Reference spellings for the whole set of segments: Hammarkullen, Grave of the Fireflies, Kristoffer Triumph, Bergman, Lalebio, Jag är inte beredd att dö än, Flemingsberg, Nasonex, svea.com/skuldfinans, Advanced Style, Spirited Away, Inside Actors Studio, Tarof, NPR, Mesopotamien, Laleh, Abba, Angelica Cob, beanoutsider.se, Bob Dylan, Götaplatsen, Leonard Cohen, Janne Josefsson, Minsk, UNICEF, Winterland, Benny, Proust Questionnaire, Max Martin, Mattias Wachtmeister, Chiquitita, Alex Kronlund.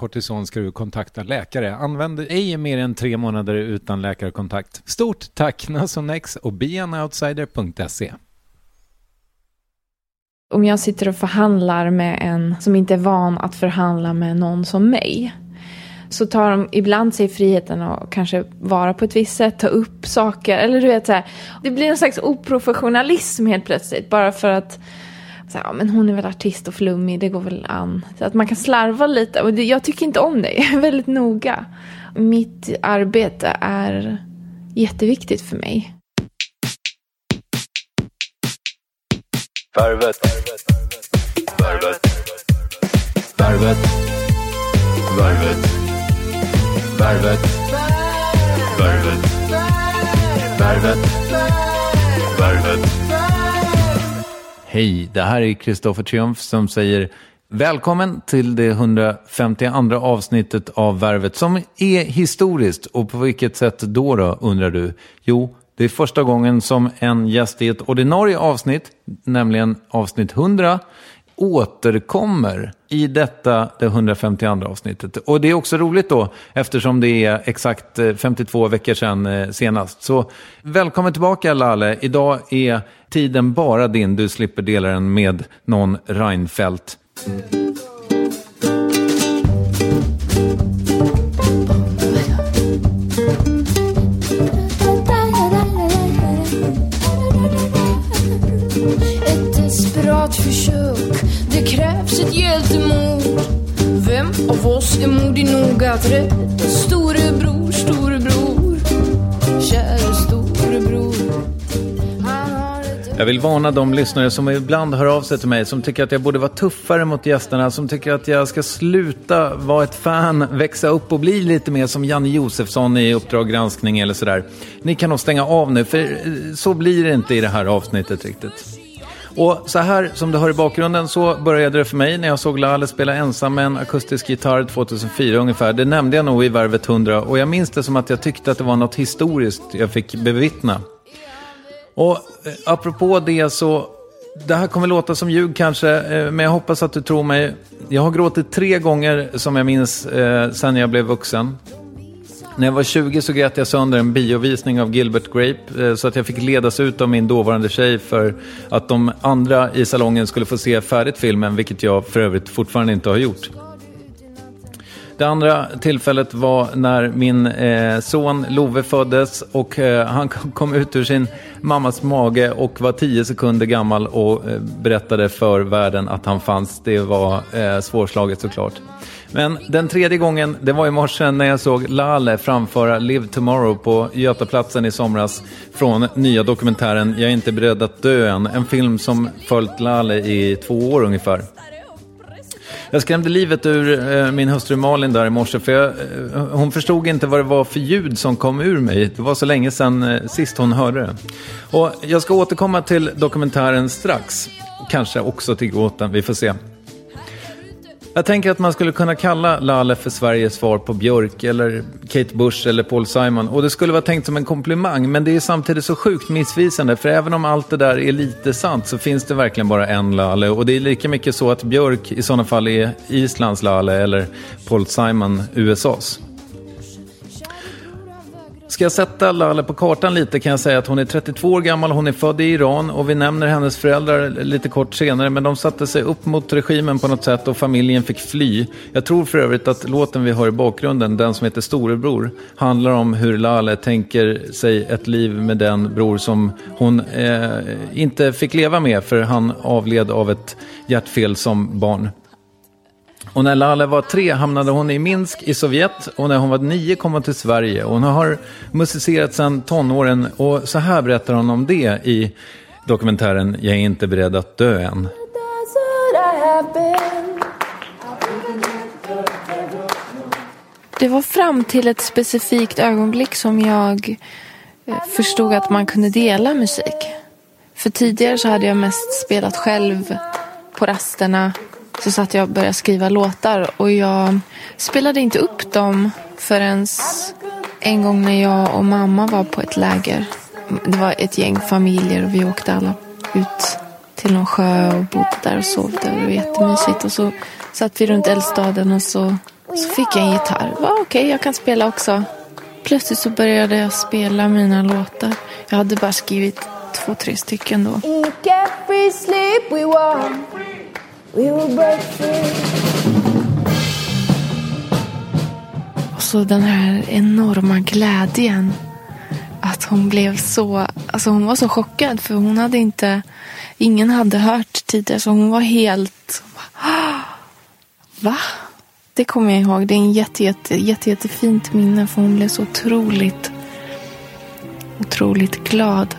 kortison ska du kontakta läkare. Använd ej mer än 3 månader utan läkarkontakt. Stort tack Nasonex och beanoutsider.se. Om jag sitter och förhandlar med en som inte är van att förhandla med någon som mig, så tar de ibland sig friheten att kanske vara på ett visst sätt, ta upp saker eller du vet så här. Det blir en slags oprofessionalism helt plötsligt bara för att så här, ja, men hon är väl artist och flummig, det går väl an. Så att man kan slarva lite. Och jag tycker inte om det, jag är väldigt noga. Mitt arbete är jätteviktigt för mig. Värvet. Värvet. Värvet. Värvet. Värvet. Värvet. Värvet. Värvet. Hej, det här är Kristoffer Triumph som säger välkommen till det 152 avsnittet av Värvet som är historiskt. Och på vilket sätt då undrar du? Jo, det är första gången som en gäst i ett ordinarie avsnitt, nämligen avsnitt 100, återkommer i detta det 152 avsnittet. Och det är också roligt då eftersom det är exakt 52 veckor sedan senast. Så välkommen tillbaka Laleh. Idag är tiden bara din. Du slipper dela den med någon Reinfeldt. Ett desperat försök. Det krävs ett hjältemod. Vem av oss är modig nog att rädda storebror, storebror, kära storebror. Jag vill varna de lyssnare som ibland hör av sig till mig, som tycker att jag borde vara tuffare mot gästerna, som tycker att jag ska sluta vara ett fan, växa upp och bli lite mer som Janne Josefsson i Uppdrag granskning eller sådär. Ni kan nog stänga av nu, för så blir det inte i det här avsnittet riktigt. Och så här som du hör i bakgrunden så började det för mig när jag såg Laleh spela ensam med en akustisk gitarr 2004 ungefär. Det nämnde jag nog i Värvet 100 och jag minns det som att jag tyckte att det var något historiskt jag fick bevittna. Och apropå det så, det här kommer låta som ljug kanske, men jag hoppas att du tror mig. Jag har gråtit 3 gånger som jag minns sen jag blev vuxen. När jag var 20 så grät jag sönder en biovisning av Gilbert Grape så att jag fick ledas ut av min dåvarande tjej för att de andra i salongen skulle få se färdigt filmen, vilket jag för övrigt fortfarande inte har gjort. Det andra tillfället var när min son Love föddes och han kom ut ur sin mammas mage och var 10 sekunder gammal och berättade för världen att han fanns. Det var svårslaget såklart. Men den 3:e gången, det var i morse när jag såg Laleh framföra Live Tomorrow på Götaplatsen i somras från nya dokumentären Jag är inte beredd att dö än, en film som följt Laleh i 2 år ungefär. Jag skrämde livet ur min hustru Malin där i morse för hon förstod inte vad det var för ljud som kom ur mig. Det var så länge sedan sist hon hörde det. Och jag ska återkomma till dokumentären strax. Kanske också till gåtan, vi får se. Jag tänker att man skulle kunna kalla Laleh för Sveriges svar på Björk eller Kate Bush eller Paul Simon. Och det skulle vara tänkt som en komplimang, men det är samtidigt så sjukt missvisande. För även om allt det där är lite sant så finns det verkligen bara en Laleh. Och det är lika mycket så att Björk i sådana fall är Islands Laleh eller Paul Simon USAs. Ska jag sätta Laleh på kartan lite kan jag säga att hon är 32 år gammal, hon är född i Iran och vi nämner hennes föräldrar lite kort senare, men de satte sig upp mot regimen på något sätt och familjen fick fly. Jag tror för övrigt att låten vi hör i bakgrunden, den som heter Storebror, handlar om hur Laleh tänker sig ett liv med den bror som hon inte fick leva med för han avled av ett hjärtfel som barn. Och när Laleh var 3 hamnade hon i Minsk i Sovjet och när hon var 9 kom hon till Sverige. Och hon har musicerat sedan tonåren och så här berättar hon om det i dokumentären Jag är inte beredd att dö än. Det var fram till ett specifikt ögonblick som jag förstod att man kunde dela musik. För tidigare så hade jag mest spelat själv på rasterna. Så satt jag och började skriva låtar och jag spelade inte upp dem förrän en gång när jag och mamma var på ett läger. Det var ett gäng familjer och vi åkte alla ut till någon sjö och bodde där och sov där. Det var jättemysigt och så satt vi runt eldstaden och så fick jag en gitarr. Okej, jag kan spela också. Plötsligt så började jag spela mina låtar. Jag hade bara skrivit 2-3 stycken då. Och så den här enorma glädjen att hon blev så, alltså hon var så chockad för hon hade ingen hade hört tidigare så hon var helt va? Det kommer jag ihåg, det är en jättefint minne för hon blev så otroligt glad.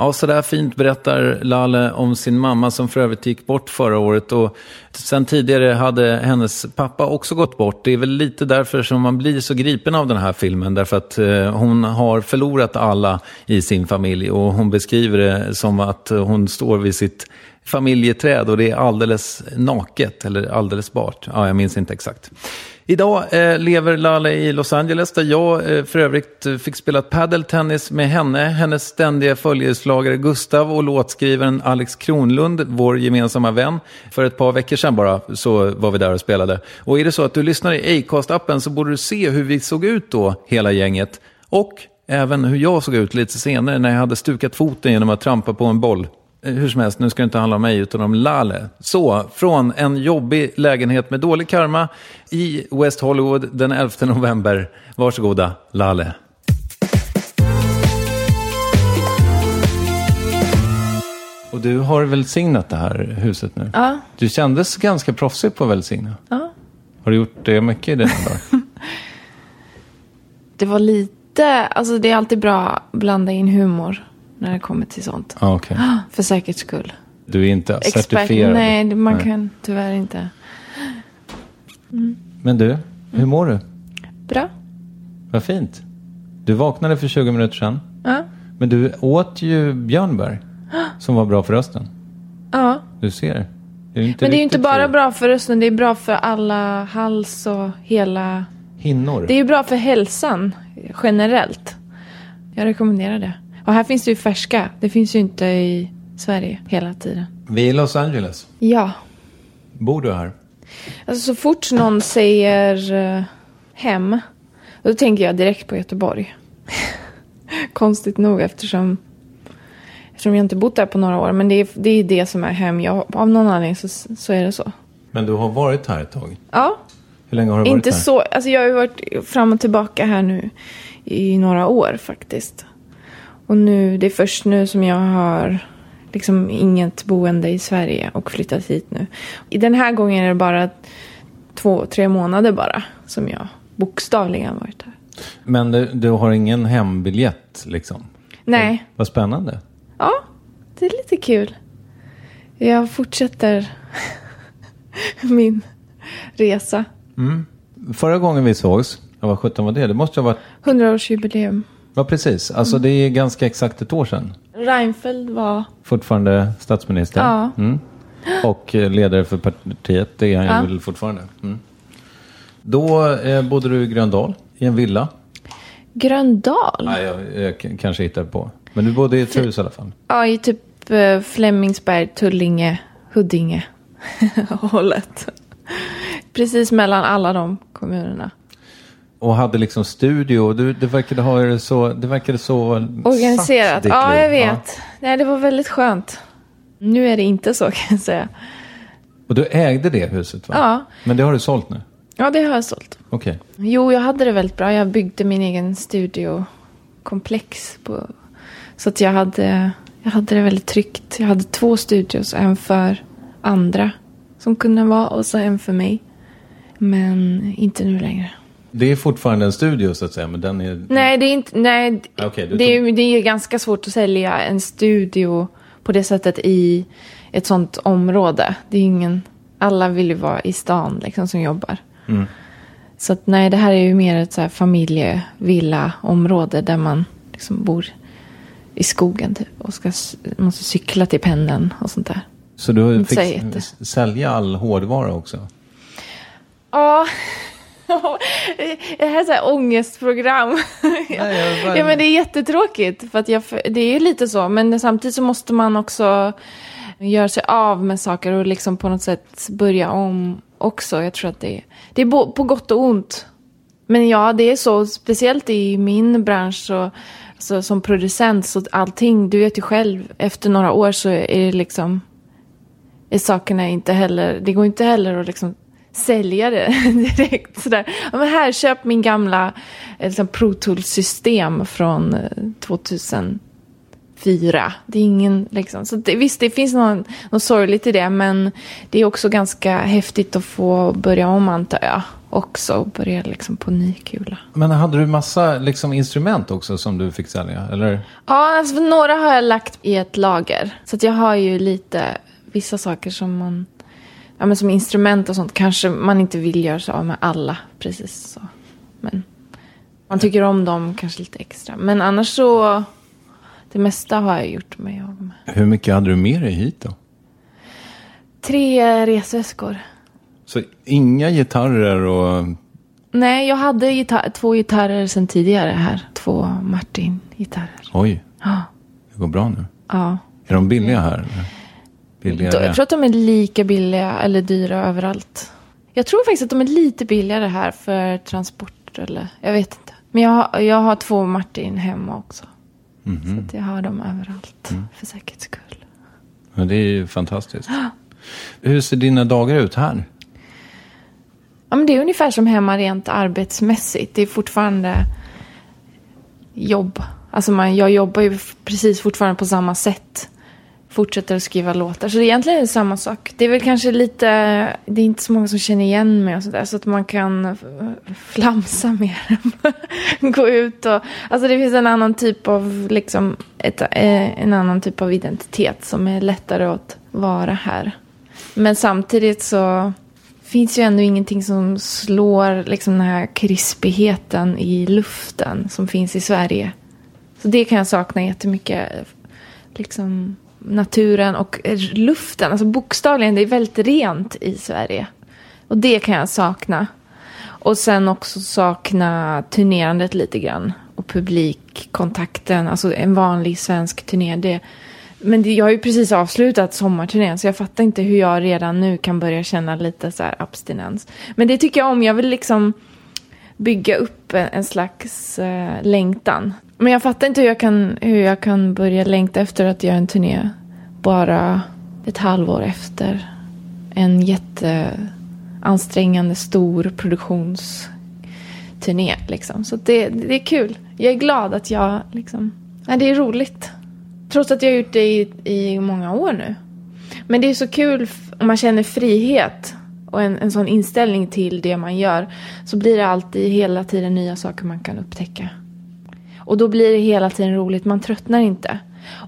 Ja, så där fint berättar Laleh om sin mamma som för övrigt gick bort förra året och sen tidigare hade hennes pappa också gått bort. Det är väl lite därför som man blir så gripen av den här filmen, därför att hon har förlorat alla i sin familj och hon beskriver det som att hon står vid sitt familjeträd och det är alldeles naket eller alldeles bart. Ja, jag minns inte exakt. Idag lever Laleh i Los Angeles där jag för övrigt fick spela paddeltennis med hennes ständiga följeslagare Gustav och låtskrivaren Alex Kronlund, vår gemensamma vän. För ett par veckor sedan bara så var vi där och spelade. Och är det så att du lyssnar i Acast-appen så borde du se hur vi såg ut då, hela gänget. Och även hur jag såg ut lite senare när jag hade stukat foten genom att trampa på en boll. Hur som helst, nu ska det inte handla om mig utan om Laleh. Så, från en jobbig lägenhet med dålig karma i West Hollywood den 11 november. Varsågoda, Laleh. Och du har välsignat det här huset nu? Ja. Du kändes ganska proffsig på att välsigna. Ja. Har du gjort det mycket i den dag? Det var lite, alltså det är alltid bra att blanda in humor när det kommer till sånt. Okay. För säkerhets skull. Du är inte certifierad. Nej, man kan tyvärr inte. Mm. Men du, hur mår du? Bra. Vad fint. Du vaknade för 20 minuter sedan. Ja. Men du åt ju björnbär. Som var bra för rösten. Ja. Du ser. Men det är ju inte bara bra för rösten. Det är bra för alla hals och hela hinnor. Det är ju bra för hälsan generellt. Jag rekommenderar det. Och här finns det ju färska. Det finns ju inte i Sverige hela tiden. Vi är i Los Angeles. Ja. Bor du här? Alltså så fort någon säger hem, då tänker jag direkt på Göteborg. Konstigt nog eftersom jag inte bott där på några år. Men det är det som är hem. Jag, av någon anledning så är det så. Men du har varit här ett tag? Ja. Hur länge har du varit här? Så, alltså jag har ju varit fram och tillbaka här nu i några år faktiskt. Och nu, det är först nu som jag har liksom inget boende i Sverige och flyttat hit nu. I den här gången är det bara 2-3 månader bara som jag bokstavligen varit här. Men du har ingen hembiljett liksom? Nej. Vad spännande. Ja, det är lite kul. Jag fortsätter min resa. Mm. Förra gången vi sågs, jag var 17, var det? Det måste ha varit... 100-årsjubileum. Ja, precis. Alltså det är ganska exakt ett år sedan. Reinfeldt var... fortfarande statsminister. Ja. Mm. Och ledare för partiet, det är han väl fortfarande. Mm. Då bodde du i Grön Dal, i en villa. Grön Dal? Nej, jag kanske hittar på. Men du bodde i ett hus i alla fall. Ja, i typ Flemingsberg, Tullinge, Huddinge hållet. Precis mellan alla de kommunerna. Och hade liksom studio. Det verkade ha så... Det verkade så organiserat. Ja, jag vet. Ja. Nej, det var väldigt skönt. Nu är det inte så, kan jag säga. Och du ägde det huset, va? Ja. Men det har du sålt nu? Ja, det har jag sålt. Okej. Okay. Jo, jag hade det väldigt bra. Jag byggde min egen studiokomplex på... Så att jag hade det väldigt tryggt. Jag hade 2 studios. En för andra som kunde vara och så en för mig. Men inte nu längre. Det är fortfarande en studio så att säga, men den är... Nej, det är inte... Nej, okay, det är ganska svårt att sälja en studio på det sättet i ett sånt område. Det är ingen... Alla vill ju vara i stan liksom som jobbar. Mm. Så att nej, det här är ju mer ett så här familjevillaområde där man liksom bor... i skogen typ, och måste cykla till pendeln och sånt där. Så du fick sälja all hårdvara också? Ja, det här är så här ångestprogram. Nej, ja, men det är jättetråkigt för att det är ju lite så, men samtidigt så måste man också göra sig av med saker och liksom på något sätt börja om också. Jag tror att det är på gott och ont. Men ja, det är så, speciellt i min bransch så... Så som producent så allting, du vet ju själv, efter några år så är det liksom, är sakerna inte heller, det går inte heller att liksom sälja det direkt sådär. Ja, men här, köp min gamla liksom, Pro Tools-system från 2004. Det är ingen liksom, så det, visst det finns någon sorgligt i det, men det är också ganska häftigt att få börja om, antar jag. Också börja liksom på ny kula. Men hade du massa liksom instrument också som du fick sälja, eller? Ja, alltså, några har jag lagt i ett lager. Så att jag har ju lite vissa saker som man... Ja, men som instrument och sånt. Kanske man inte vill göra så av med alla. Precis så. Men man tycker om dem kanske lite extra. Men annars så... Det mesta har jag gjort mig av med. Hur mycket hade du med dig hit då? 3 resväskor. Så inga gitarrer och... Nej, jag hade 2 gitarrer sedan tidigare här. 2 Martin-gitarrer. Oj, ja. Det går bra nu. Ja. Är de billiga här? Billigare? Jag tror att de är lika billiga eller dyra överallt. Jag tror faktiskt att de är lite billigare här för transport eller... Jag vet inte. Men jag har 2 Martin hemma också. Mm-hmm. Så att jag har dem överallt för säkerhets skull. Ja, det är ju fantastiskt. Hur ser dina dagar ut här? Ja, men det är ungefär som hemma rent arbetsmässigt. Det är fortfarande jobb. Alltså jag jobbar ju precis fortfarande på samma sätt. Fortsätter att skriva låtar. Så det är egentligen samma sak. Det är väl kanske lite... Det är inte så många som känner igen mig och sådär. Så att man kan flamsa mer. Gå ut och... Alltså det finns en annan typ av... Liksom, en annan typ av identitet som är lättare att vara här. Men samtidigt så... finns ju ändå ingenting som slår liksom den här krispigheten i luften som finns i Sverige. Så det kan jag sakna jättemycket. Liksom naturen och luften. Alltså bokstavligen, det är väldigt rent i Sverige. Och det kan jag sakna. Och sen också sakna turnerandet lite grann. och publikkontakten, alltså en vanlig svensk turné. Jag har ju precis avslutat sommarturnén, så jag fattar inte hur jag redan nu kan börja känna lite så här abstinens. Men det tycker jag om. Jag vill liksom bygga upp en slags längtan. Men jag fattar inte hur jag kan börja längta efter att göra en turné bara ett halvår efter en jätteansträngande stor produktionsturné liksom. Så det är kul. Jag är glad att jag liksom... Ja, det är roligt. Trots att jag har gjort det i många år nu. Men det är så kul om man känner frihet och en sån inställning till det man gör, så blir det alltid hela tiden nya saker man kan upptäcka. Och då blir det hela tiden roligt, man tröttnar inte.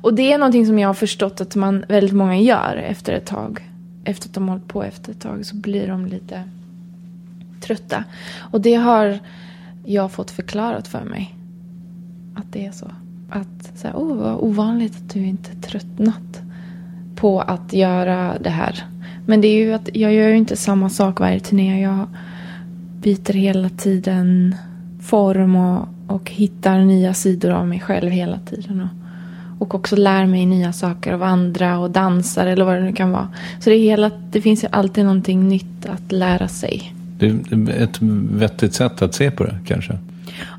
Och det är någonting som jag har förstått att man väldigt många gör efter ett tag. Efter att de hållit på efter ett tag så blir de lite trötta. Och det har jag fått förklarat för mig. Att det är så. Att säga, vad ovanligt att du inte tröttnat på att göra det här. Men det är ju att jag gör ju inte samma sak varje turné. Jag byter hela tiden form och hittar nya sidor av mig själv hela tiden. Och också lär mig nya saker av andra och dansar eller vad det nu kan vara. Så det finns ju alltid någonting nytt att lära sig. Det är ett vettigt sätt att se på det kanske.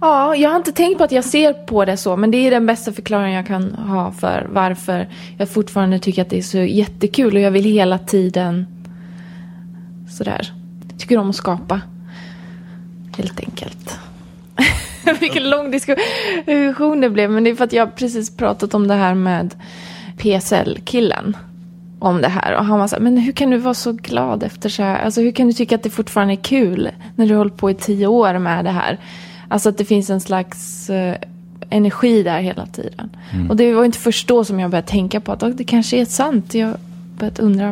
Ja, jag har inte tänkt på att jag ser på det så, men det är den bästa förklaringen jag kan ha för varför jag fortfarande tycker att det är så jättekul och jag vill hela tiden sådär. Tycker om att skapa. Helt enkelt. Vilken lång diskussion det blev, men det är för att jag precis pratat om det här med PSL-killen om det här, och han var så här, men hur kan du vara så glad efter så här, alltså hur kan du tycka att det fortfarande är kul när du hållit på i 10 år med det här, alltså att det finns en slags energi där hela tiden. Och det var inte först då som jag började tänka på att det kanske är sant. Jag började undra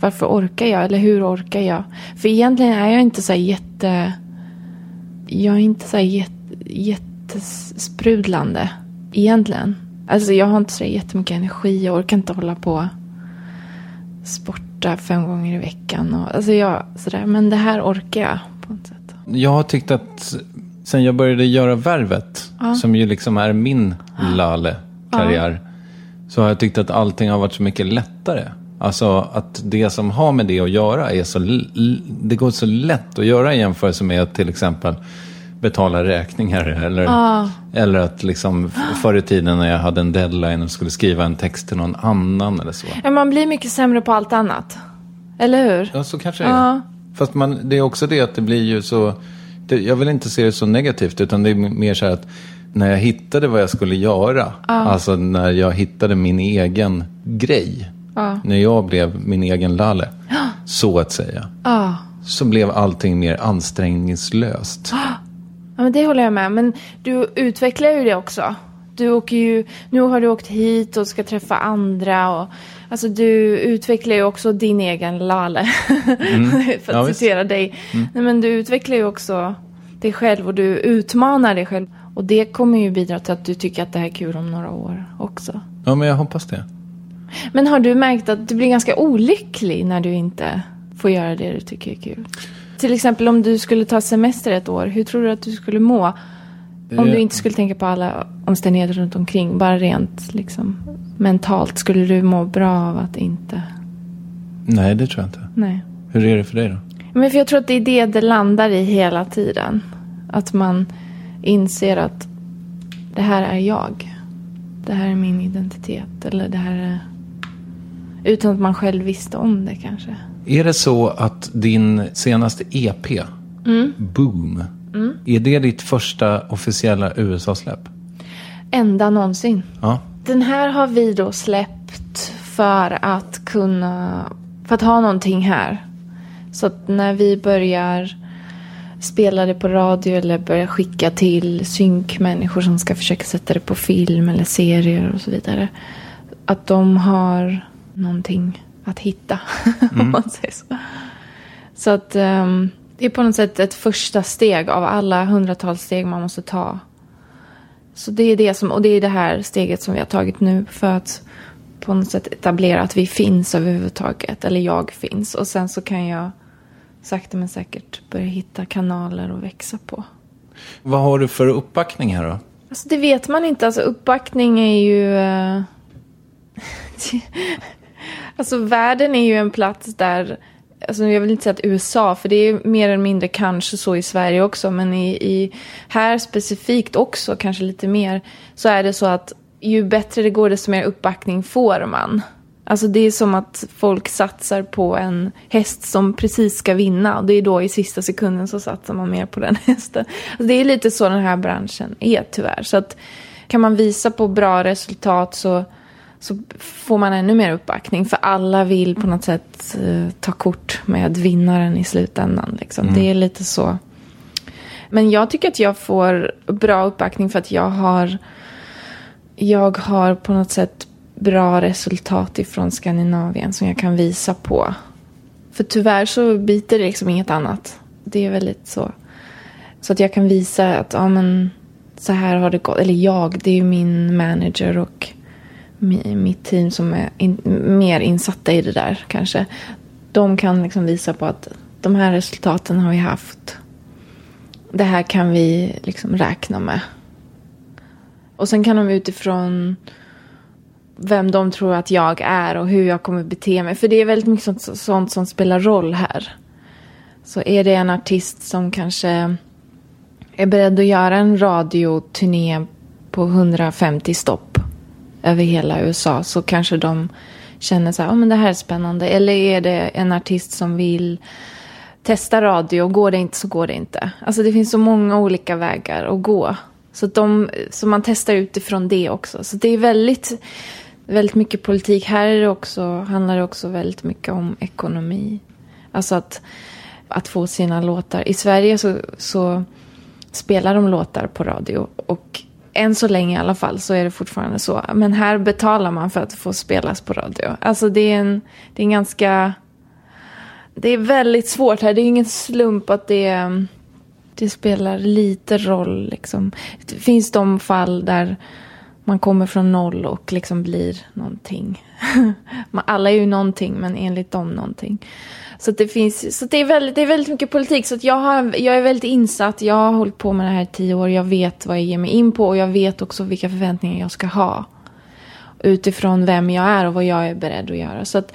varför orkar jag, eller hur orkar jag, för egentligen är jag inte så här jättesprudlande egentligen. Alltså jag har inte så jättemycket energi. Jag orkar inte hålla på sporta 5 gånger i veckan. Alltså men det här orkar jag på något sätt. Jag har tyckt att sen jag började göra Värvet, som ju liksom är min Laleh-karriär, så har jag tyckt att allting har varit så mycket lättare. Alltså att det som har med det att göra är så det går så lätt att göra i jämförelse med att till exempel betala räkningar eller att liksom förr i tiden när jag hade en deadline och skulle skriva en text till någon annan eller så. Men man blir mycket sämre på allt annat. Eller hur? Ja, så kanske det är. Fast det är också det att det blir ju så... jag vill inte se det så negativt, utan det är mer så här att när jag hittade vad jag skulle göra, alltså när jag hittade min egen grej, när jag blev min egen Laleh, så att säga, så blev allting mer ansträngningslöst. Ja, men det håller jag med. Men du utvecklar ju det också. Du åker ju, nu har du åkt hit och ska träffa andra. Och, alltså du utvecklar ju också din egen Laleh. För att citera dig. Nej, men du utvecklar ju också dig själv och du utmanar dig själv. Och det kommer ju bidra till att du tycker att det här är kul om några år också. Ja, men jag hoppas det. Men har du märkt att du blir ganska olycklig när du inte får göra det du tycker är kul? Till exempel om du skulle ta semester ett år, hur tror du att du skulle må om du inte skulle tänka på alla omständigheter runt omkring, bara rent liksom mentalt, skulle du må bra av att inte? Nej, det tror jag inte. Nej. Hur är det för dig då? Men för jag tror att det är det landar i hela tiden, att man inser att det här är jag, det här är min identitet, eller det här är... utan att man själv visste om det kanske. Är det så att din senaste EP, Boom, är det ditt första officiella USA-släpp? Ända någonsin. Ja. Den här har vi då släppt för att ha någonting här. Så att när vi börjar spela det på radio eller börjar skicka till synkmänniskor som ska försöka sätta det på film eller serier och så vidare, att de har någonting att hitta, om man säger så. Så att det är på något sätt ett första steg av alla 100-tals steg man måste ta. Så det är det som, och det är det här steget som vi har tagit nu för att på något sätt etablera att vi finns överhuvudtaget, eller jag finns, och sen så kan jag sakta men säkert börja hitta kanaler och växa på. Vad har du för uppbackning här då? Alltså det vet man inte. Alltså uppbackning är ju... alltså världen är ju en plats där... Alltså jag vill inte säga att USA, för det är mer eller mindre kanske så i Sverige också. Men i här specifikt också, kanske lite mer, så är det så att ju bättre det går desto mer uppbackning får man. Alltså det är som att folk satsar på en häst som precis ska vinna. Och det är då i sista sekunden så satsar man mer på den hästen. Alltså det är lite så den här branschen är tyvärr. Så att kan man visa på bra resultat så får man ännu mer uppbackning. För alla vill på något sätt ta kort med vinnaren i slutändan. Liksom. Mm. Det är lite så. Men jag tycker att jag får bra uppbackning för att jag har på något sätt bra resultat ifrån Skandinavien som jag kan visa på. För tyvärr så biter det liksom inget annat. Det är väl lite så. Så att jag kan visa att ja, men så här har det gått. Eller det är ju min manager och mitt team som är mer insatta i det där kanske. De kan liksom visa på att de här resultaten har vi haft. Det här kan vi liksom räkna med. Och sen kan de utifrån vem de tror att jag är och hur jag kommer bete mig. För det är väldigt mycket sånt som spelar roll här. Så är det en artist som kanske är beredd att göra en radioturné på 150 stopp över hela USA, så kanske de känner så här, men det här är spännande. Eller är det en artist som vill testa radio och går det inte så går det inte. Alltså det finns så många olika vägar att gå. Så så man testar utifrån det också. Så det är väldigt, väldigt mycket politik. Här är det också, handlar det också väldigt mycket om ekonomi. Alltså att få sina låtar. I Sverige så spelar de låtar på radio. Och än så länge i alla fall så är det fortfarande så. Men här betalar man för att få spelas på radio. Alltså det är en ganska... Det är väldigt svårt här. Det är ingen slump att det är... Det spelar lite roll liksom. Det finns de fall där man kommer från noll och liksom blir någonting. Alla är ju någonting, men enligt dem någonting. Så att det är väldigt mycket politik. Så att jag är väldigt insatt. Jag har hållit på med det här i 10 år. Jag vet vad jag ger mig in på och jag vet också vilka förväntningar jag ska ha. Utifrån vem jag är och vad jag är beredd att göra. Så att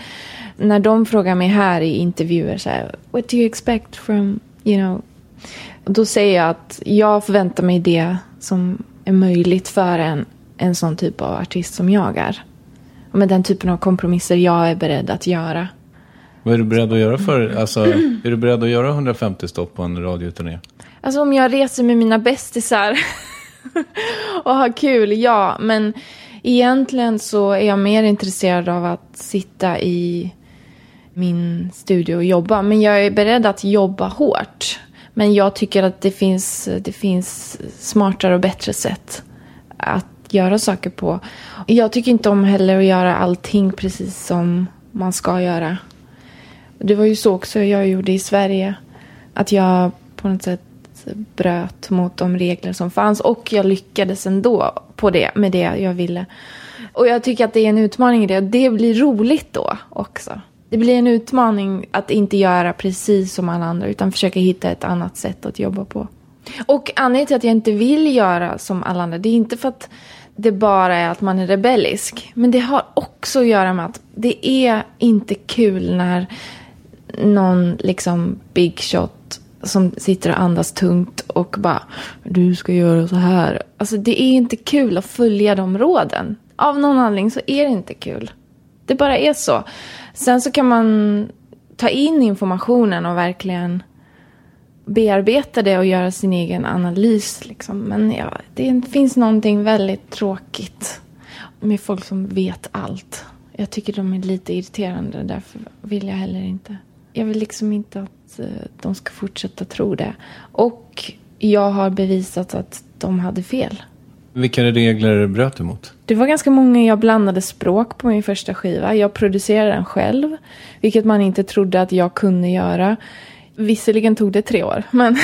när de frågar mig här i intervjuer så här, what do you expect from, you know, då säger jag att jag förväntar mig det som är möjligt för en sån typ av artist som jag är. Och med den typen av kompromisser jag är beredd att göra. Vad är du beredd att göra för? Alltså, är du beredd att göra 150 stopp på en radioturné? Alltså om jag reser med mina bästisar och har kul, ja. Men egentligen så är jag mer intresserad av att sitta i min studio och jobba. Men jag är beredd att jobba hårt. Men jag tycker att det finns smartare och bättre sätt att göra saker på. Jag tycker inte om heller att göra allting precis som man ska göra. Det var ju så också jag gjorde i Sverige. Att jag på något sätt bröt mot de regler som fanns. Och jag lyckades ändå med det jag ville. Och jag tycker att det är en utmaning i det. Och det blir roligt då också. Det blir en utmaning att inte göra precis som alla andra utan försöka hitta ett annat sätt att jobba på. Och anledningen till att jag inte vill göra som alla andra, det är inte för att det bara är att man är rebellisk. Men det har också att göra med att det är inte kul när någon liksom big shot som sitter och andas tungt och bara, du ska göra så här. Alltså det är inte kul att följa de råden. Av någon anledning så är det inte kul. Det bara är så. Sen så kan man ta in informationen och verkligen bearbeta det och göra sin egen analys. Liksom. Men ja, det finns någonting väldigt tråkigt med folk som vet allt. Jag tycker de är lite irriterande, därför vill jag heller inte. Jag vill liksom inte att de ska fortsätta tro det. Och jag har bevisat att de hade fel. Vilka regler bröt du mot? Det var ganska många. Jag blandade språk på min första skiva. Jag producerade den själv, vilket man inte trodde att jag kunde göra. Visserligen tog det 3 år. Men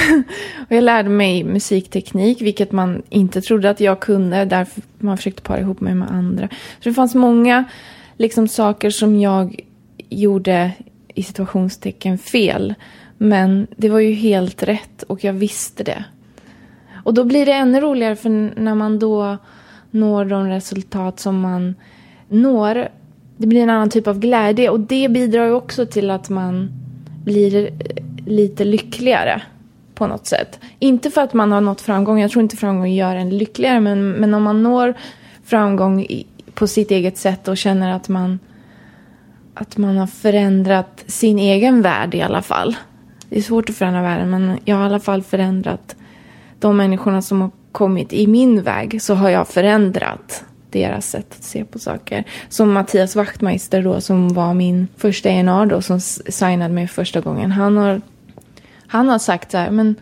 och jag lärde mig musikteknik, vilket man inte trodde att jag kunde. Därför man försökte para ihop mig med andra. Så det fanns många liksom, saker som jag gjorde i situationstecken fel. Men det var ju helt rätt och jag visste det. Och då blir det ännu roligare, för när man då når de resultat som man når, det blir en annan typ av glädje. Och det bidrar ju också till att man blir lite lyckligare på något sätt. Inte för att man har nått framgång. Jag tror inte framgång gör en lyckligare. Men om man når framgång på sitt eget sätt och känner att man har förändrat sin egen värld i alla fall. Det är svårt att förändra världen, men jag har i alla fall förändrat de människorna som har kommit i min väg, så har jag förändrat deras sätt att se på saker. Som Mattias Wachtmeister då, som var min första ENR då, som signade mig första gången. Han har sagt så här, men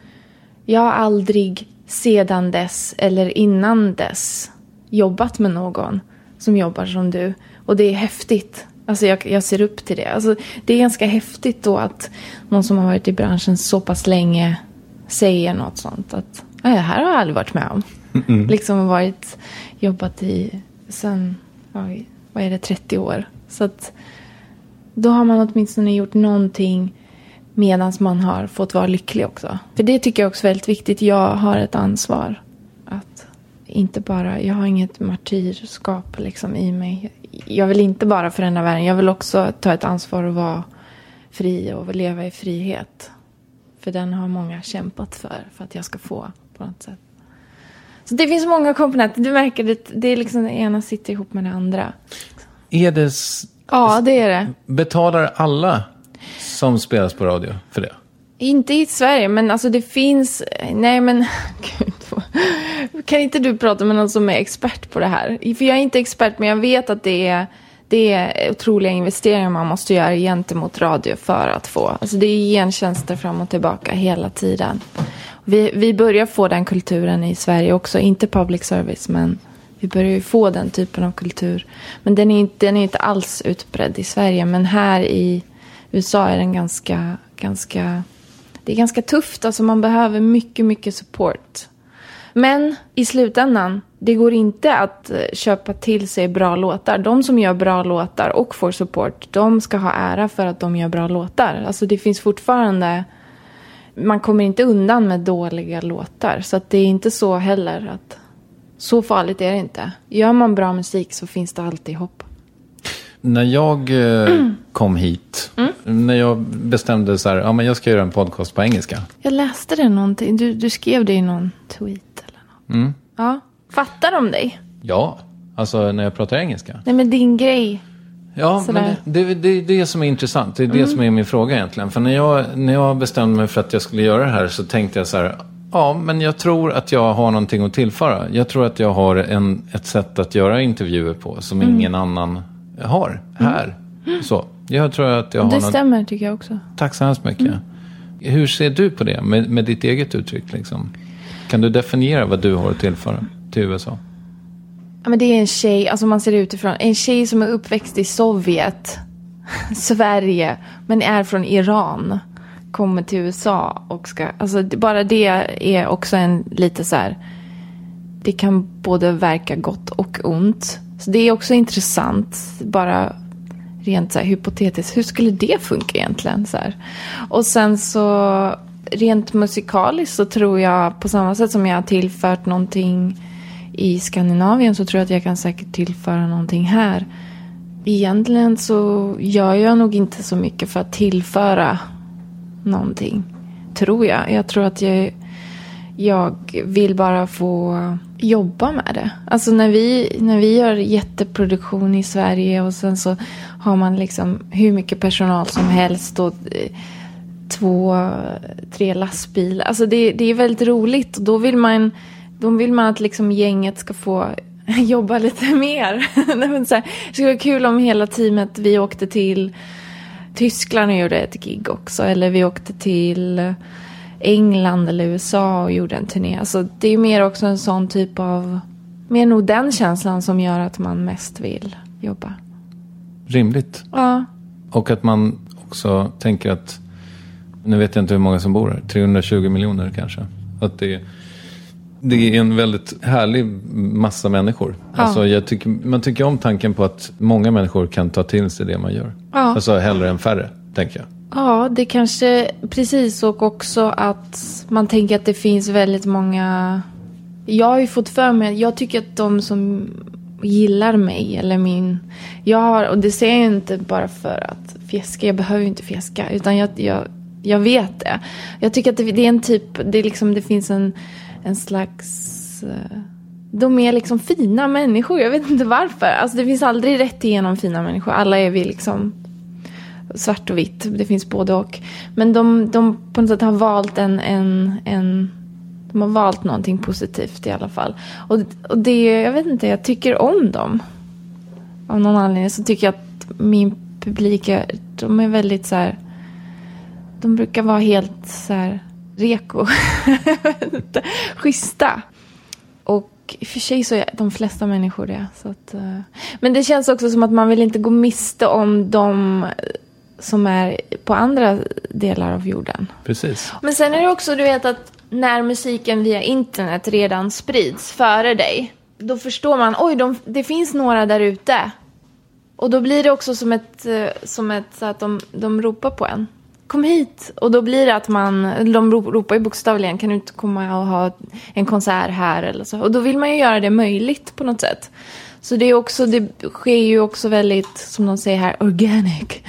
jag har aldrig sedan dess eller innan dess jobbat med någon som jobbar som du. Och det är häftigt. Alltså jag ser upp till det. Alltså det är ganska häftigt då att någon som har varit i branschen så pass länge säger något sånt. Att det här har jag aldrig varit med om. Mm-mm. Liksom jobbat i sen, vad är det, 30 år. Så att då har man åtminstone gjort någonting medan man har fått vara lycklig också. För det tycker jag också är väldigt viktigt. Jag har ett ansvar att inte bara, jag har inget martyrskap liksom i mig. Jag vill inte bara förändra världen. Jag vill också ta ett ansvar och vara fri och leva i frihet. För den har många kämpat för att jag ska få på något sätt. Så det finns många komponenter. Du märker det är liksom det ena sitter ihop med det andra. Är det ja, det är det. Betalar alla som spelas på radio för det? Inte i Sverige, men alltså det finns... Nej, men gud. Kan inte du prata med någon som är expert på det här? För jag är inte expert, men jag vet att det är otroliga investeringar man måste göra gentemot radio för att få. Alltså det är gentjänster fram och tillbaka hela tiden. Vi börjar få den kulturen i Sverige också. Inte public service, men vi börjar ju få den typen av kultur. Men den är inte alls utbredd i Sverige. Men här i USA är den ganska... Det är ganska tufft. Alltså man behöver mycket, mycket support. Men i slutändan, det går inte att köpa till sig bra låtar. De som gör bra låtar och får support, de ska ha ära för att de gör bra låtar. Alltså det finns fortfarande... Man kommer inte undan med dåliga låtar. Så att det är inte så heller att... Så farligt är det inte. Gör man bra musik så finns det alltid hopp. När jag kom hit, när jag bestämde så här, ja men jag ska göra en podcast på engelska. Jag läste det någonting, du skrev det i någon tweet eller något. Mm. Ja, fattar de dig? Ja, alltså när jag pratar engelska. Nej men din grej. Ja, sådär. Men det är det som är intressant, det är det som är min fråga egentligen. För när jag bestämde mig för att jag skulle göra det här så tänkte jag så här, ja men jag tror att jag har någonting att tillföra. Jag tror att jag har ett sätt att göra intervjuer på som ingen annan... Jag har här. Mm. Så. Jag tror att jag har det något... stämmer tycker jag också. Tack så hemskt mycket. Mm. Hur ser du på det med ditt eget uttryck liksom? Kan du definiera vad du har att tillföra till USA? Ja, men det är en tjej, alltså man ser det utifrån, en tjej som är uppväxt i Sovjet, Sverige, men är från Iran, kommer till USA och ska, alltså bara det är också en lite så här, det kan både verka gott och ont. Så det är också intressant, bara rent så här hypotetiskt. Hur skulle det funka egentligen? Så här. Och sen så rent musikaliskt så tror jag på samma sätt som jag har tillfört någonting i Skandinavien så tror jag att jag kan säkert tillföra någonting här. Egentligen så gör jag nog inte så mycket för att tillföra någonting, tror jag. Jag tror att jag vill bara få jobba med det. Alltså när vi gör jätteproduktion i Sverige och sen så har man liksom hur mycket personal som helst och 2-3 lastbilar. Alltså det är väldigt roligt och då vill man att liksom gänget ska få jobba lite mer. Det skulle vara kul om hela teamet, vi åkte till Tyskland och gjorde ett gig också, eller vi åkte till England eller USA och gjorde en turné. Alltså det är mer också en sån typ av... Mer nog den känslan som gör att man mest vill jobba. Rimligt. Ja. Och att man också tänker att... Nu vet jag inte hur många som bor här. 320 miljoner kanske. Att det är en väldigt härlig massa människor. Ja. Alltså man tycker om tanken på att många människor kan ta till sig det man gör. Ja. Alltså hellre än färre, tänker jag. Ja, det kanske precis, och också att man tänker att det finns väldigt många Jag har ju fått för mig, jag tycker att de som gillar mig eller min, jag har, och det säger jag inte bara för att fjäska, jag behöver ju inte fjäska, utan jag vet det. Jag tycker att det är en typ, det är liksom, det finns en slags, de är liksom fina människor, jag vet inte varför. Alltså det finns aldrig rätt igenom fina människor, alla är vi liksom svart och vitt, det finns både och. Men de på något sätt har valt en de har valt någonting positivt i alla fall. Och det, jag vet inte, jag tycker om dem. Av någon anledning så tycker jag att min publik, de är väldigt så här, de brukar vara helt så här reko. Schyssta. Och i och för sig så är de flesta människor det. Så att, men det känns också som att man vill inte gå miste om de som är på andra delar av jorden. Precis. Men sen är det också, du vet att när musiken via internet redan sprids före dig, då förstår man, oj, det finns några där ute. Och då blir det också som ett så att de ropar på en. Kom hit. Och då blir det att de ropar ju bokstavligen, kan du inte komma och ha en konsert här eller så. Och då vill man ju göra det möjligt på något sätt. Så det är också, det sker ju också väldigt, som de säger här, organic,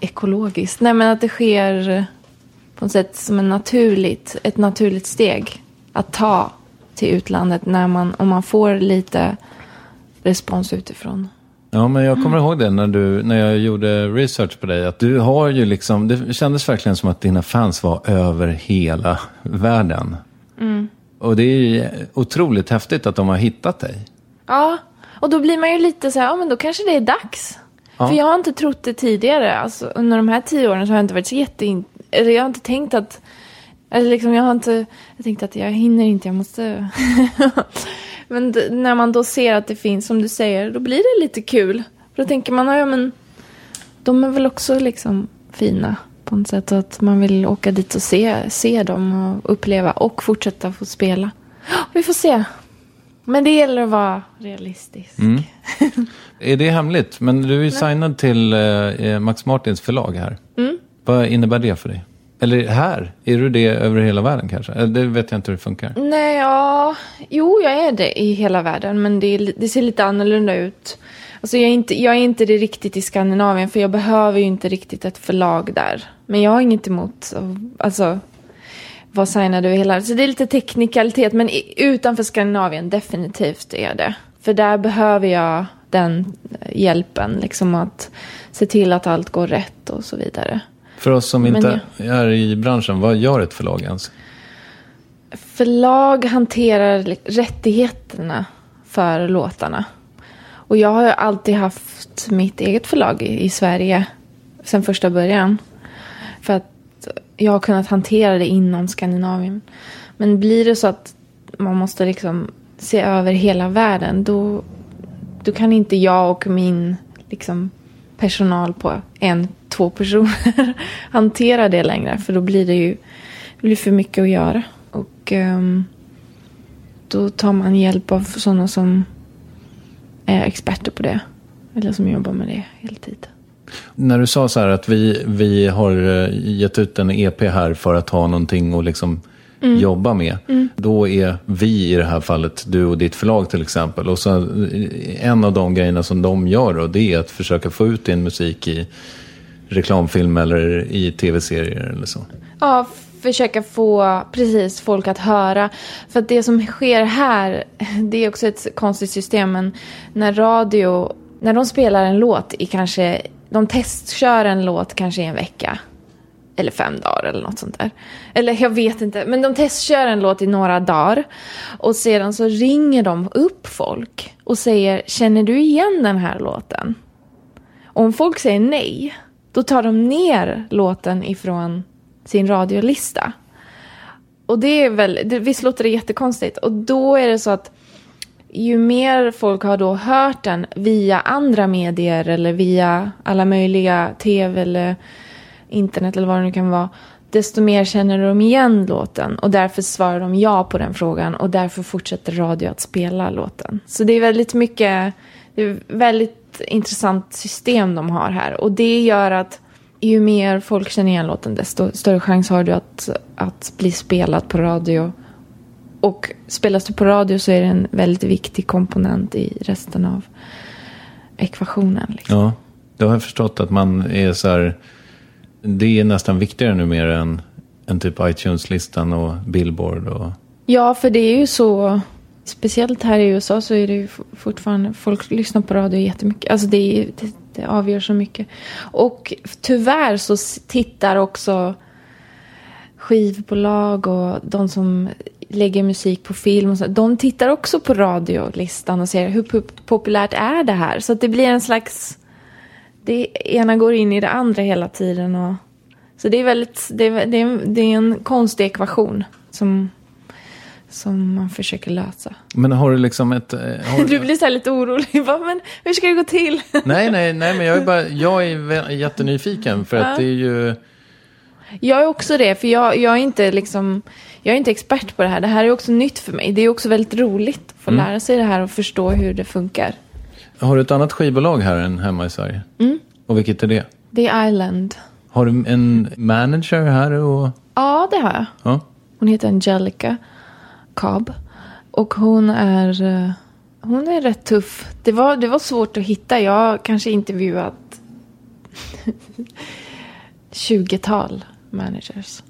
ekologiskt. Nej, men att det sker på något sätt som ett naturligt steg att ta till utlandet om man får lite respons utifrån. Ja, men jag kommer ihåg det när jag gjorde research på dig, att du har ju liksom, det kändes verkligen som att dina fans var över hela världen. Mm. Och det är ju otroligt häftigt att de har hittat dig. Ja, och då blir man ju lite så här, ja men då kanske det är dags. Ja. För jag har inte trott det tidigare, alltså under de här 10 åren så har jag inte varit så jag har inte tänkt att, eller liksom jag tänkte att jag hinner inte, jag måste. Men när man då ser att det finns, som du säger, då blir det lite kul. För då tänker man, ja men de är väl också liksom fina på något sätt. Att man vill åka dit och se dem och uppleva och fortsätta få spela. Vi får se. Men det gäller att vara realistisk. Mm. Är det hemligt? Men du är ju signad till Max Martins förlag här. Mm. Vad innebär det för dig? Eller här? Är du det över hela världen kanske? Eller det vet jag inte hur det funkar. Nej, ja. Jo, jag är det i hela världen. Men det ser lite annorlunda ut. Alltså jag är inte det riktigt i Skandinavien. För jag behöver ju inte riktigt ett förlag där. Men jag har inget emot. Alltså, vad signar du hela? Så det är lite teknikalitet. Men utanför Skandinavien, definitivt är det. För där behöver jag den hjälpen. Liksom att se till att allt går rätt och så vidare. För oss som inte är i branschen, vad gör ett förlag ens? Förlag hanterar rättigheterna för låtarna. Och jag har ju alltid haft mitt eget förlag i Sverige sedan första början. För att jag har kunnat hantera det inom Skandinavien. Men blir det så att man måste liksom se över hela världen, då kan inte jag och min liksom personal på 2 personer hantera det längre, för då blir det blir för mycket att göra, och då tar man hjälp av sådana som är experter på det eller som jobbar med det heltid. När du sa så här att vi har gett ut en EP här för att ha någonting och liksom jobba med, då är vi i det här fallet du och ditt förlag till exempel, och så en av de grejerna som de gör då, det är att försöka få ut din musik i reklamfilm eller i tv-serier eller så. Ja, försöka få precis folk att höra. För att det som sker här, det är också ett konstigt system, men när de spelar en låt de testkör en låt kanske i en vecka eller 5 dagar eller något sånt där. Eller jag vet inte, men de testkör en låt i några dagar och sedan så ringer de upp folk och säger, känner du igen den här låten? Och om folk säger nej, då tar de ner låten ifrån sin radiolista. Och det är visst låter det jättekonstigt. Och då är det så att ju mer folk har då hört den via andra medier eller via alla möjliga tv eller internet eller vad det nu kan vara, desto mer känner de igen låten. Och därför svarar de ja på den frågan, och därför fortsätter radio att spela låten. Så det är väldigt mycket, det är väldigt intressant system de har här, och det gör att ju mer folk känner igen låten, desto större chans har du att bli spelad på radio Och spelas det på radio så är det en väldigt viktig komponent i resten av ekvationen. Liksom. Ja, då har jag förstått att man är så här... Det är nästan viktigare numera än typ iTunes-listan och Billboard. Och... Ja, för det är ju så... Speciellt här i USA så är det ju fortfarande... Folk lyssnar på radio jättemycket. Alltså det avgör så mycket. Och tyvärr så tittar också skivbolag och de som lägger musik på film och så, de tittar också på radiolistan och ser hur populärt är det här. Så att det blir en slags... Det ena går in i det andra hela tiden. Och, så det är väldigt... Det är en konstig ekvation som man försöker lösa. Men har du liksom ett... Du blir så här lite orolig. Bara, men hur ska det gå till? Nej, men jag är jättenyfiken för att det är ju... Jag är också det, för jag är inte liksom... Jag är inte expert på det här. Det här är också nytt för mig. Det är också väldigt roligt att få lära sig det här och förstå hur det funkar. Har du ett annat skivbolag här än hemma i Sverige? Mm. Och vilket är det? The Island. Har du en manager här? Och... Ja, det har jag. Ja. Hon heter Angelica Cob. Och hon är rätt tuff. Det var svårt att hitta. Jag har kanske intervjuat 20-tal managers.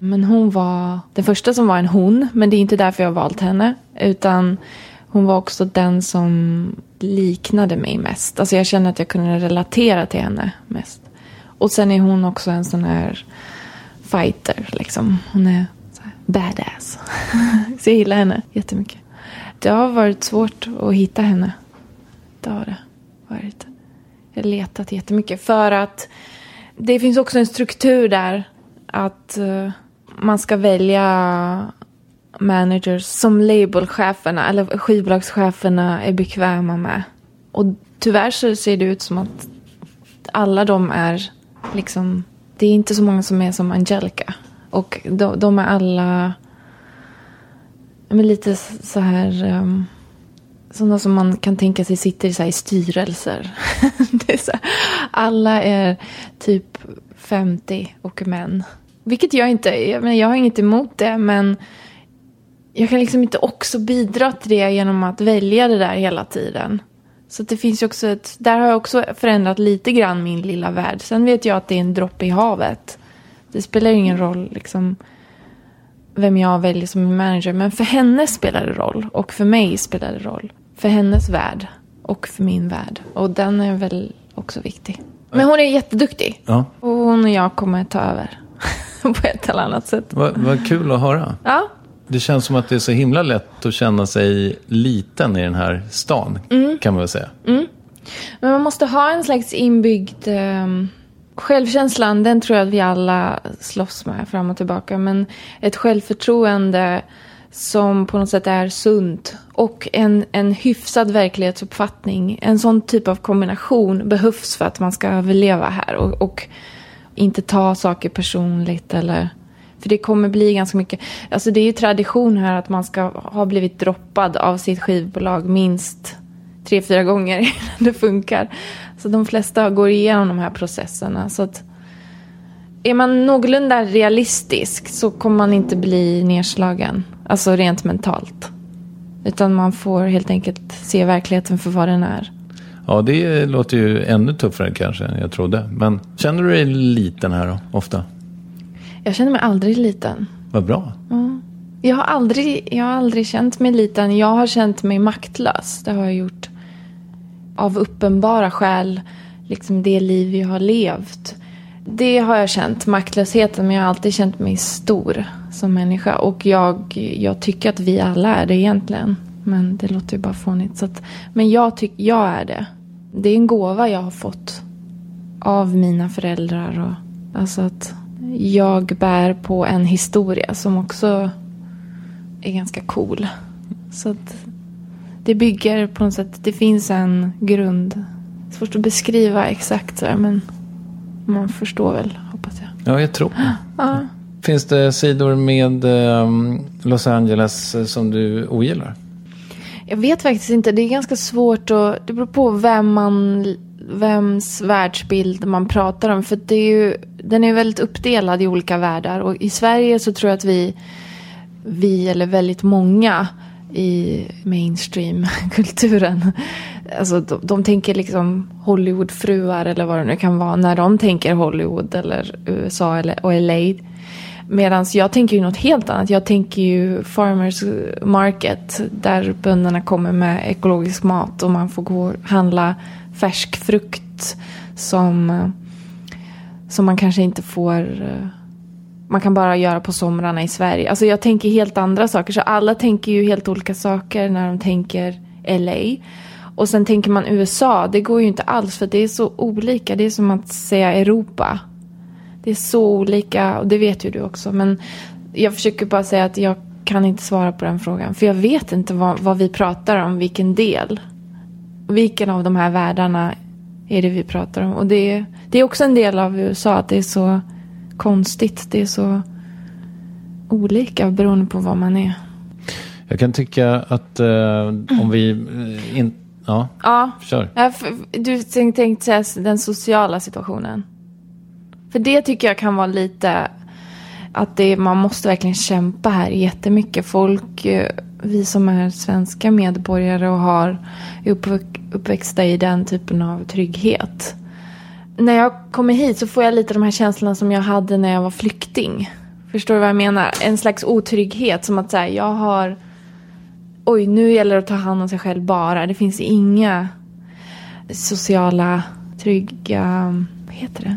Men hon var den första som var en hon. Men det är inte därför jag har valt henne. Utan hon var också den som liknade mig mest. Alltså jag kände att jag kunde relatera till henne mest. Och sen är hon också en sån här fighter liksom. Hon är så här badass. Så jag gillar henne jättemycket. Det har varit svårt att hitta henne. Det har det varit. Jag har letat jättemycket. För att det finns också en struktur där. Att man ska välja managers som labelcheferna eller skivbolagscheferna är bekväma med. Och tyvärr så ser det ut som att alla de är liksom... Det är inte så många som är som Angelica. Och de är alla lite så här... sådana som man kan tänka sig sitter så här i styrelser. Det är så här, alla är typ 50 och män. Vilket jag inte... Jag har inget emot det, men jag kan liksom inte också bidra till det genom att välja det där hela tiden. Så det finns ju också ett... Där har jag också förändrat lite grann min lilla värld. Sen vet jag att det är en droppe i havet. Det spelar ju ingen roll liksom vem jag väljer som manager. Men för henne spelar det roll. Och för mig spelar det roll. För hennes värld. Och för min värld. Och den är väl också viktig. Men hon är jätteduktig. Ja. Och hon och jag kommer ta över. På ett eller annat sätt. Vad kul att höra. Ja. Det känns som att det är så himla lätt att känna sig liten i den här stan. Mm. Kan man väl säga. Mm. Men man måste ha en slags inbyggd... Självkänslan, den tror jag att vi alla slåss med fram och tillbaka. Men ett självförtroende som på något sätt är sunt. Och en hyfsad verklighetsuppfattning. En sån typ av kombination behövs för att man ska överleva här. Och inte ta saker personligt. Eller, för det kommer bli ganska mycket... Alltså det är ju tradition här att man ska ha blivit droppad av sitt skivbolag minst 3-4 gånger innan det funkar. Så de flesta går igenom de här processerna. Så att är man någorlunda realistisk så kommer man inte bli nedslagen. Alltså rent mentalt. Utan man får helt enkelt se verkligheten för vad den är. Ja, det låter ju ännu tuffare kanske än jag trodde. Men känner du dig liten här då, ofta? Jag känner mig aldrig liten. Vad bra. Mm. Jag har aldrig känt mig liten. Jag har känt mig maktlös. Det har jag gjort av uppenbara skäl. Liksom det liv jag har levt. Det har jag känt, maktlösheten. Men jag har alltid känt mig stor som människa. Och jag tycker att vi alla är det egentligen. Men det låter ju bara fånigt. Så att, men jag tycker jag är det. Det är en gåva jag har fått av mina föräldrar. Och, alltså att jag bär på en historia som också... är ganska cool. Så att det bygger på något sätt, det finns en grund. Svårt att beskriva exakt sådär, men man förstår väl, hoppas jag. Ja, jag tror. Ja. Finns det sidor med Los Angeles som du ogillar? Jag vet faktiskt inte, det är ganska svårt att, det beror på vems världsbild man pratar om, för det är ju, den är väldigt uppdelad i olika världar, och i Sverige så tror jag att vi vi eller väldigt många i mainstream-kulturen, alltså de tänker liksom Hollywoodfruar eller vad det nu kan vara när de tänker Hollywood eller USA eller och LA, medan jag tänker ju något helt annat. Jag tänker ju Farmers Market, där bönderna kommer med ekologisk mat och man får gå och handla färsk frukt som man kanske inte får, man kan bara göra på somrarna i Sverige. Alltså jag tänker helt andra saker. Så alla tänker ju helt olika saker när de tänker LA. Och sen tänker man USA. Det går ju inte alls, för det är så olika. Det är som att säga Europa. Det är så olika. Och det vet ju du också. Men jag försöker bara säga att jag kan inte svara på den frågan. För jag vet inte vad vi pratar om. Vilken del. Vilken av de här världarna är det vi pratar om. Och det är också en del av USA. Att det är så konstigt, det är så olika beroende på vad man är. Jag kan tycka att om vi kör. Du tänkte säga den sociala situationen. För det tycker jag kan vara lite att man måste verkligen kämpa här jättemycket. Folk, vi som är svenska medborgare och är uppväxta i den typen av trygghet. När jag kommer hit så får jag lite de här känslorna som jag hade när jag var flykting. Förstår du vad jag menar? En slags otrygghet, som att säga, oj, nu gäller det att ta hand om sig själv bara. Det finns inga sociala, trygga, vad heter det?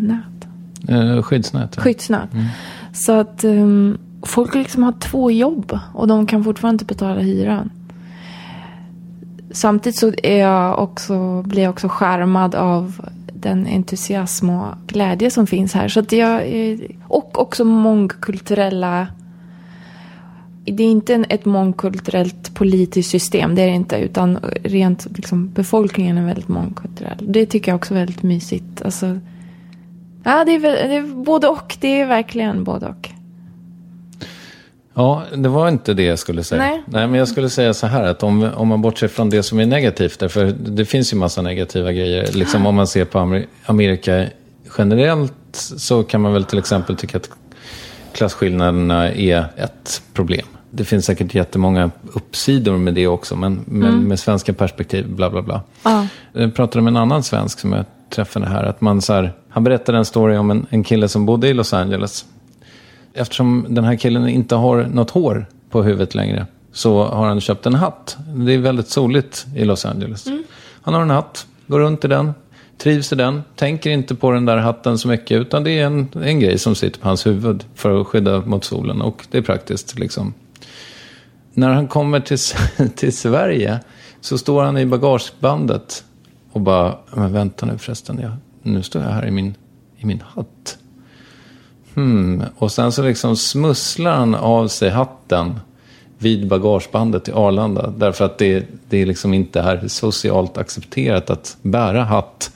Nät? Skyddsnät. Ja. Skyddsnät. Mm. Så att folk liksom har två jobb och de kan fortfarande inte betala hyran. Samtidigt så blir jag också skärmad av den entusiasm och glädje som finns här. Så att och också mångkulturella. Det är inte ett mångkulturellt politiskt system. Det är det inte. Utan rent liksom, befolkningen är väldigt mångkulturell. Det tycker jag också är väldigt mysigt. Alltså, ja, det är både och. Det är verkligen både och. Ja, det var inte det jag skulle säga. Nej, men jag skulle säga så här att om man bortser från det som är negativt, därför det finns ju massa negativa grejer. Liksom om man ser på Amerika generellt, så kan man väl till exempel tycka att klasskillnaderna är ett problem. Det finns säkert jättemånga uppsidor med det också, men med svenska perspektiv, bla bla bla. Ja. Jag pratade med en annan svensk som jag träffade här, att han berättade en story om en kille som bodde i Los Angeles. Eftersom den här killen inte har något hår på huvudet längre, så har han köpt en hatt. Det är väldigt soligt i Los Angeles. Mm. Han har en hatt, går runt i den, trivs i den, tänker inte på den där hatten så mycket, utan det är en grej som sitter på hans huvud för att skydda mot solen, och det är praktiskt liksom. När han kommer till Sverige så står han i bagagebandet och bara, men vänta nu förresten, nu står jag här i min hatt. Och sen så liksom smusslar han av sig hatten vid bagagebandet i Arlanda, därför att det är liksom inte här socialt accepterat att bära hatt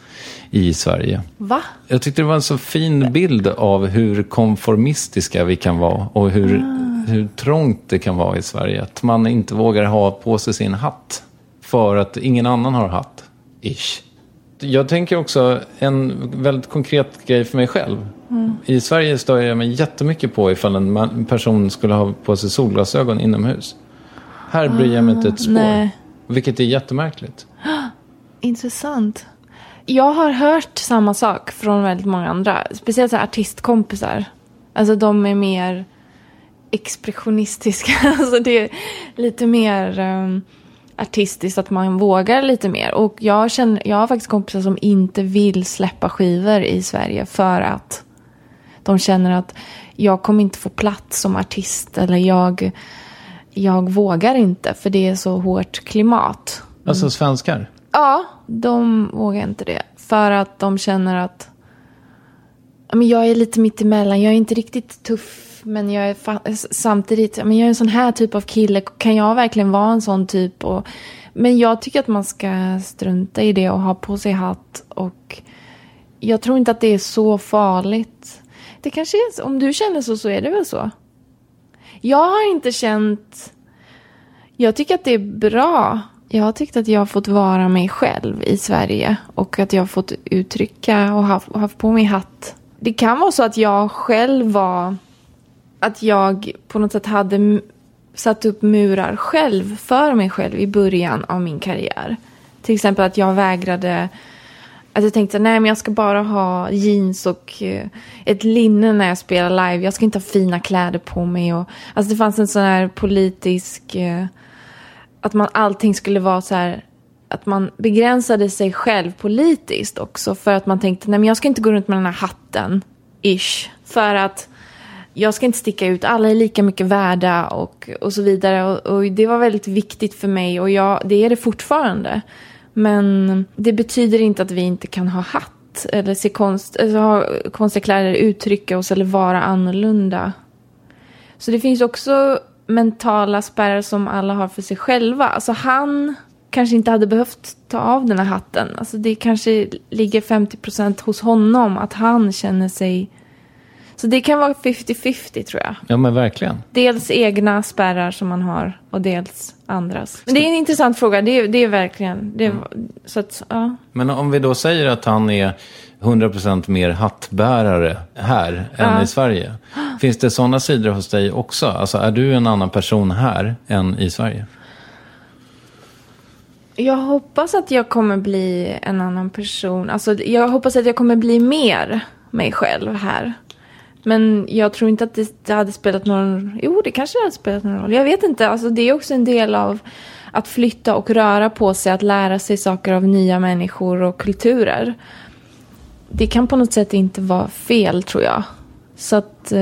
i Sverige. Va? Jag tyckte det var en så fin bild av hur konformistiska vi kan vara och hur trångt det kan vara i Sverige, att man inte vågar ha på sig sin hatt för att ingen annan har hatt. Jag tänker också en väldigt konkret grej för mig själv. I Sverige stör jag mig jättemycket på ifall en person skulle ha på sig solglasögon inomhus. Här bryr jag mig inte ett spår. Nej. Vilket är jättemärkligt. Intressant. Jag har hört samma sak från väldigt många andra. Speciellt så här artistkompisar. Alltså de är mer expressionistiska. Alltså det är lite mer artistiskt, att man vågar lite mer. Och jag har faktiskt kompisar som inte vill släppa skivor i Sverige för att de känner att jag kommer inte få plats som artist, eller jag vågar inte för det är så hårt klimat. Alltså svenskar? Ja, de vågar inte det för att de känner att men jag är lite mitt emellan. Jag är inte riktigt tuff, men jag är samtidigt, men jag är en sån här typ av kille. Kan jag verkligen vara en sån typ? Men jag tycker att man ska strunta i det och ha på sig hatt, och jag tror inte att det är så farligt. Det kanske är, om du känner så är det väl så. Jag har inte känt, jag tycker att det är bra. Jag har tyckt att jag har fått vara mig själv i Sverige, och att jag har fått uttrycka och haft på mig hatt. Det kan vara så att jag själv var, att jag på något sätt hade satt upp murar själv för mig själv i början av min karriär. Till exempel att jag vägrade, att jag tänkte nej men jag ska bara ha jeans och ett linne när jag spelar live. Jag ska inte ha fina kläder på mig. Och, alltså det fanns en sån här politisk, att man allting skulle vara så här, att man begränsade sig själv politiskt också. För att man tänkte nej men jag ska inte gå runt med den här hatten ish. För att jag ska inte sticka ut, alla är lika mycket värda och så vidare. Och det var väldigt viktigt för mig och jag, det är det fortfarande. Men det betyder inte att vi inte kan ha hatt eller se konst, alltså ha konstiga kläder, uttrycka oss eller vara annorlunda. Så det finns också mentala spärrar som alla har för sig själva. Alltså han kanske inte hade behövt ta av den här hatten. Alltså det kanske ligger 50% hos honom att han känner sig. Så det kan vara 50-50 tror jag. Ja men verkligen. Dels egna spärrar som man har och dels andras. Men det är en intressant fråga. Det är verkligen. Det är, så att, ja. Men om vi då säger att han är 100% mer hattbärare här än i Sverige. Finns det sådana sidor hos dig också? Alltså är du en annan person här än i Sverige? Jag hoppas att jag kommer bli en annan person. Alltså jag hoppas att jag kommer bli mer mig själv här. Men jag tror inte att det hade spelat någon roll. Jo, det kanske hade spelat någon roll. Jag vet inte. Alltså, det är också en del av att flytta och röra på sig. Att lära sig saker av nya människor och kulturer. Det kan på något sätt inte vara fel, tror jag. Så att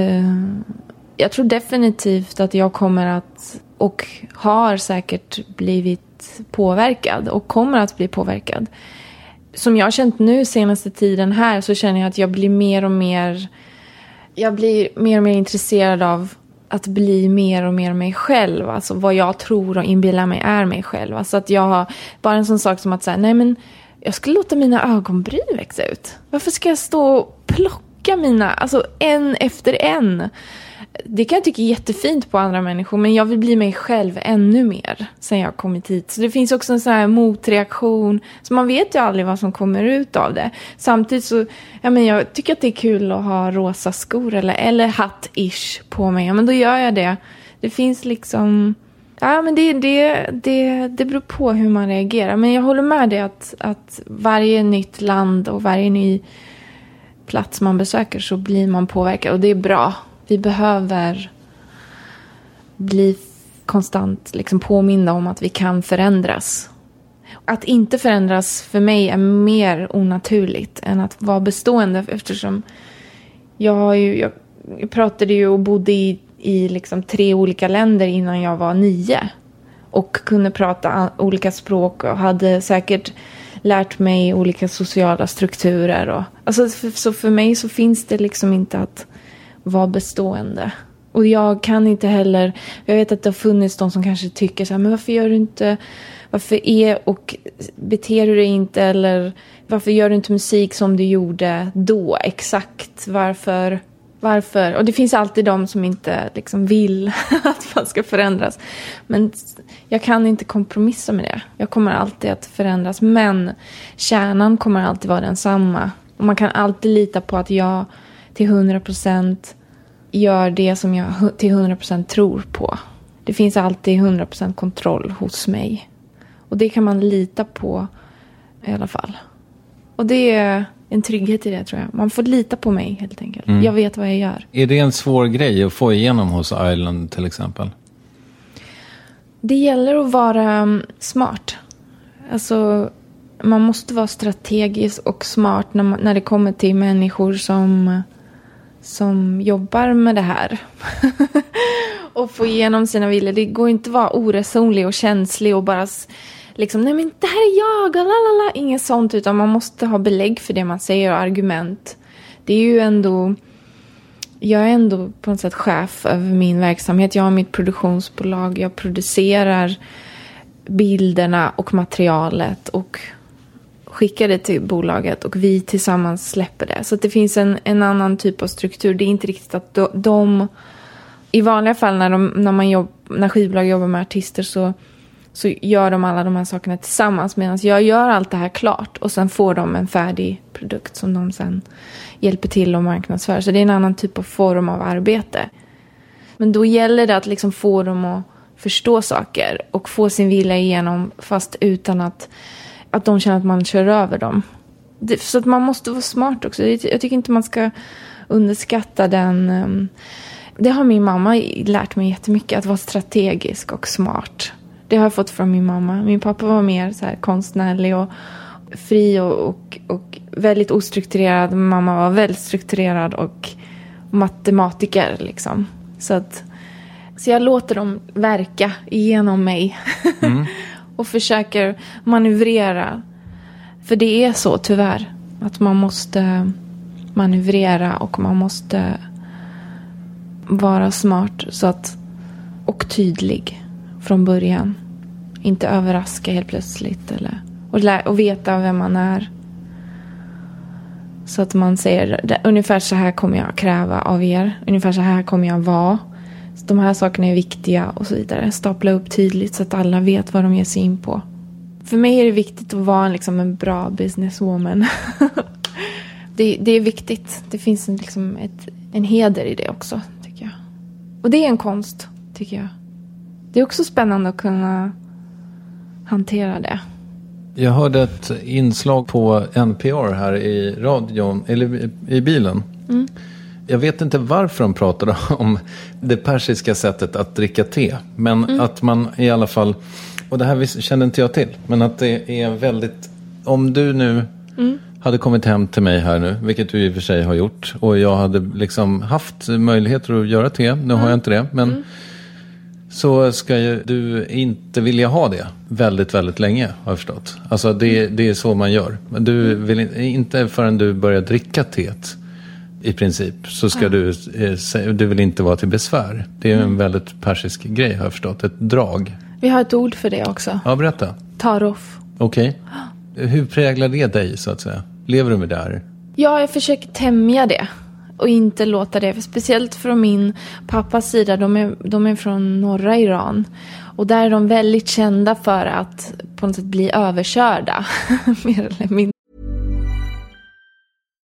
jag tror definitivt att jag kommer att, och har säkert blivit påverkad. Och kommer att bli påverkad. Som jag har känt nu senaste tiden här så känner jag att jag blir mer och mer... Jag blir mer och mer intresserad av att bli mer och mer mig själv. Alltså vad jag tror och inbillar mig är mig själv. Alltså att jag har bara en sån sak som att säga, nej men jag skulle låta mina ögonbryn växa ut. Varför ska jag stå och plocka mina, alltså en efter en? Det kan jag tycka är jättefint på andra människor. Men jag vill bli mig själv ännu mer sen jag kommit hit. Så det finns också en sån här motreaktion. Så man vet ju aldrig vad som kommer ut av det. Samtidigt så, ja men jag tycker att det är kul att ha rosa skor eller hatt-ish på mig. Ja men då gör jag det. Det finns liksom, ja men det beror på hur man reagerar. Men jag håller med dig att varje nytt land och varje ny plats man besöker så blir man påverkad. Och det är bra. Vi behöver bli konstant liksom påminna om att vi kan förändras. Att inte förändras för mig är mer onaturligt än att vara bestående. Eftersom jag pratade ju och bodde i liksom 3 olika länder innan jag var 9. Och kunde prata olika språk och hade säkert lärt mig olika sociala strukturer. Och, alltså, så för mig så finns det liksom inte att... var bestående. Och jag kan inte heller, jag vet att det har funnits de som kanske tycker så här, men varför gör du inte, varför är och beter du dig inte, eller varför gör du inte musik som du gjorde då, exakt, varför? Och det finns alltid de som inte liksom vill att man ska förändras. Men jag kan inte kompromissa med det. Jag kommer alltid att förändras, men kärnan kommer alltid vara densamma. Och man kan alltid lita på att jag till 100% gör det som jag till 100% tror på. Det finns alltid 100% kontroll hos mig. Och det kan man lita på i alla fall. Och det är en trygghet i det, tror jag. Man får lita på mig helt enkelt. Mm. Jag vet vad jag gör. Är det en svår grej att få igenom hos Island till exempel? Det gäller att vara smart. Alltså... Man måste vara strategisk och smart när det kommer till människor som jobbar med det här. Och få igenom sina viljor. Det går inte att vara oresonlig och känslig och bara liksom, nej men det här är jag, lalala. Inget sånt, utan man måste ha belägg för det man säger och argument. Det är ju ändå, jag är ändå på något sätt chef över min verksamhet. Jag har mitt produktionsbolag, jag producerar bilderna och materialet och skickar det till bolaget och vi tillsammans släpper det. Så att det finns en annan typ av struktur. Det är inte riktigt att de i vanliga fall när skivbolag jobbar med artister så gör de alla de här sakerna tillsammans, medan jag gör allt det här klart och sen får de en färdig produkt som de sen hjälper till att marknadsföra. Så det är en annan typ av form av arbete. Men då gäller det att liksom få dem att förstå saker och få sin vilja igenom, fast utan att de känner att man kör över dem. Så att man måste vara smart också. Jag tycker inte man ska underskatta den. Det har min mamma lärt mig jättemycket, att vara strategisk och smart. Det har jag fått från min mamma. Min pappa var mer så här konstnärlig och fri och väldigt ostrukturerad. Mamma var väldigt strukturerad och matematiker liksom. Så jag låter dem verka genom mig. Och försöker manövrera. För det är så tyvärr att man måste manövrera och man måste vara smart så att, och tydlig från början. Inte överraska helt plötsligt eller, och veta vem man är. Så att man säger ungefär så här kommer jag kräva av er. Ungefär så här kommer jag vara. Så de här sakerna är viktiga och så vidare. Stapla upp tydligt så att alla vet vad de ger sig in på. För mig är det viktigt att vara liksom en bra businesswoman. Det är viktigt. Det finns liksom en heder i det också, tycker jag. Och det är en konst, tycker jag. Det är också spännande att kunna hantera det. Jag hörde ett inslag på NPR här i radion, eller i bilen. Mm. Jag vet inte varför de pratade om det persiska sättet att dricka te. Men att man i alla fall, och det här kände inte jag till, men att det är väldigt, om du nu hade kommit hem till mig här nu, vilket du i och för sig har gjort, och jag hade liksom haft möjligheter att göra te, nu har jag inte det, men så ska ju du inte vilja ha det väldigt, väldigt länge, har jag förstått. Alltså det är så man gör. Du vill inte förrän du börjar dricka teet. I princip så ska du vill inte vara till besvär. Det är en väldigt persisk grej, har jag förstått. Ett drag. Vi har ett ord för det också. Ja, berätta. Tarof. Okej. Okay. Hur präglar det dig, så att säga? Lever du med det här? Ja, jag försöker tämja det. Och inte låta det. För speciellt från min pappas sida. De är från norra Iran. Och där är de väldigt kända för att på något sätt bli överkörda. Mer eller mindre.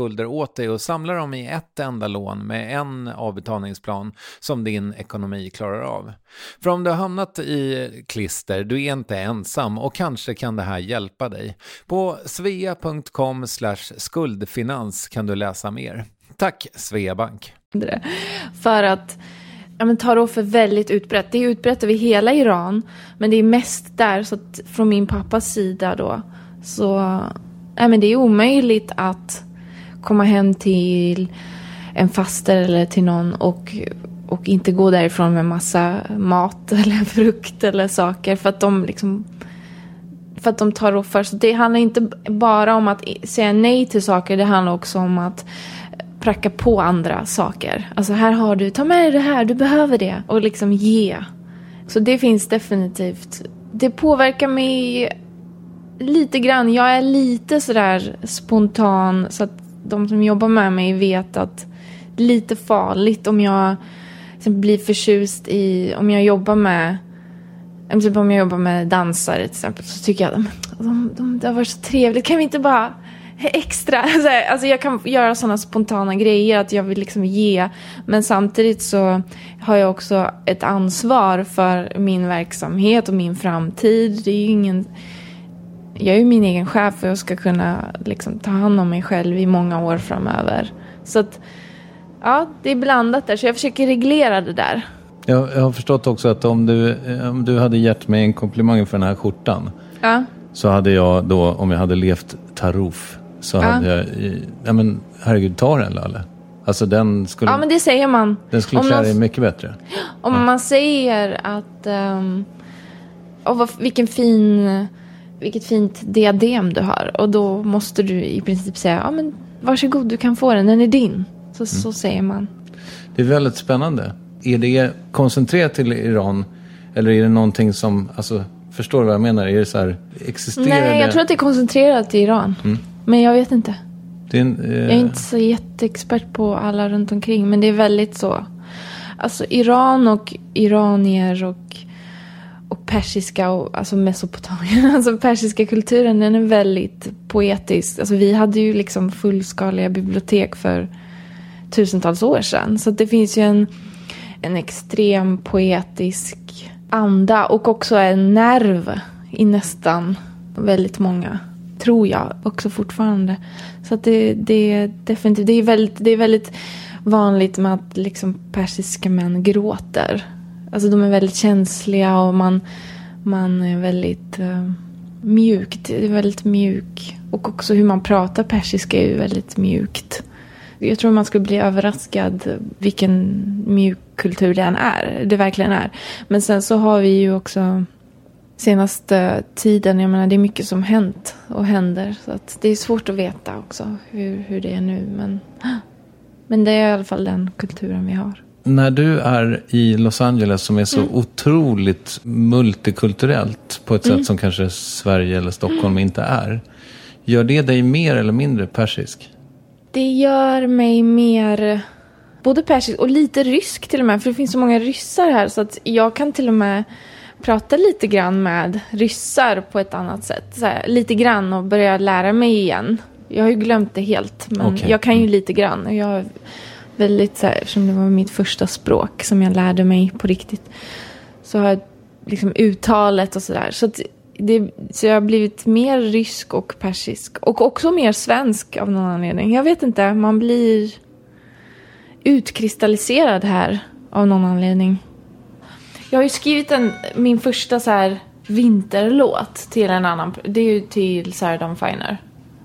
skulder åt dig och samla dem i ett enda lån med en avbetalningsplan som din ekonomi klarar av. För om du har hamnat i klister, du är inte ensam och kanske kan det här hjälpa dig. På svea.com/skuldfinans kan du läsa mer. Tack Sveabank. För att Tarof är väldigt utbrett. Det är utbrett över hela Iran, men det är mest där, så att från min pappas sida då, så det är omöjligt att komma hem till en faster eller till någon och inte gå därifrån med massa mat eller frukt eller saker, för att de liksom, för att de tar upp för. Så det handlar inte bara om att säga nej till saker, det handlar också om att pracka på andra saker. Alltså här har du, ta med dig det här, du behöver det. Och liksom ge. Så det finns definitivt. Det påverkar mig lite grann. Jag är lite sådär spontan, så att de som jobbar med mig vet att det är lite farligt om jag blir förtjust i, om jag jobbar med, typ om jag jobbar med dansare till exempel, så tycker jag de har varit så trevligt. Kan vi inte bara extra, alltså jag kan göra sådana spontana grejer att jag vill liksom ge, men samtidigt så har jag också ett ansvar för min verksamhet och min framtid. Det är ju ingen, jag är ju min egen chef och jag ska kunna liksom ta hand om mig själv i många år framöver. Så att ja, det är blandat där, så jag försöker reglera det där. Jag har förstått också att om du hade gett mig en komplimang för den här skjortan, ja, så hade jag då, om jag hade levt Tarof, så hade jag... herregud, ta den, Laleh. Alltså den skulle... Ja, men det säger man. Den skulle klara dig mycket bättre. Om man säger att... vilket fint diadem du har. Och då måste du i princip säga... Ja, men varsågod, du kan få den. Den är din. Så säger man. Det är väldigt spännande. Är det koncentrerat till Iran? Eller är det någonting som... Alltså, förstår du vad jag menar? Är det så här, existerar? Nej, jag tror att det är koncentrerat till Iran. Mm. Men jag vet inte. Jag är inte så jätteexpert på alla runt omkring. Men det är väldigt så. Alltså Iran och iranier och persiska och alltså Mesopotamien. Alltså persiska kulturen, den är väldigt poetisk. Alltså vi hade ju liksom fullskaliga bibliotek för tusentals år sedan. Så det finns ju en extrem poetisk anda och också en nerv i nästan väldigt många, tror jag också fortfarande. Så att det är definitivt, det är väldigt vanligt med att liksom persiska män gråter. Alltså de är väldigt känsliga och man är väldigt mjukt. Det är väldigt mjuk, och också hur man pratar persiska är ju väldigt mjukt. Jag tror man skulle bli överraskad vilken mjuk kultur det verkligen är. Men sen så har vi ju också senaste tiden, jag menar det är mycket som hänt och händer. Så att det är svårt att veta också hur det är nu. Men det är i alla fall den kulturen vi har. När du är i Los Angeles, som är så otroligt multikulturellt på ett sätt som kanske Sverige eller Stockholm inte är. Gör det dig mer eller mindre persisk? Det gör mig mer både persisk och lite rysk till och med. För det finns så många ryssar här, så att jag kan till och med prata lite grann med ryssar på ett annat sätt. Så här, lite grann, och börja lära mig igen. Jag har ju glömt det helt, men jag kan ju lite grann. Och jag är väldigt, så här, eftersom det var mitt första språk som jag lärde mig på riktigt, så har jag liksom uttalet och sådär. Så att så jag har blivit mer rysk och persisk. Och också mer svensk av någon anledning. Jag vet inte, man blir utkristalliserad här av någon anledning. Jag har ju skrivit min första så här vinterlåt till en annan. Det är ju till Sarah Finer.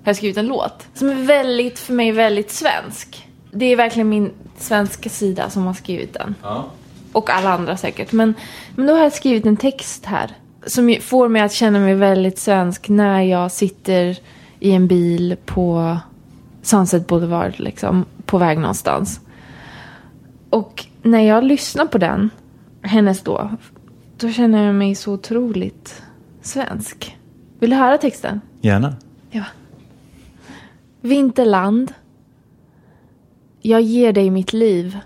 Jag har skrivit en låt som är väldigt, för mig väldigt svensk. Det är verkligen min svenska sida som har skrivit den. Ja. Och alla andra säkert. Men då har jag skrivit en text här som får mig att känna mig väldigt svensk när jag sitter i en bil på Sunset Boulevard liksom, på väg någonstans. Och när jag lyssnar på den, hennes då känner jag mig så otroligt svensk. Vill du höra texten? Gärna. Ja. Vinterland. Jag ger dig mitt liv.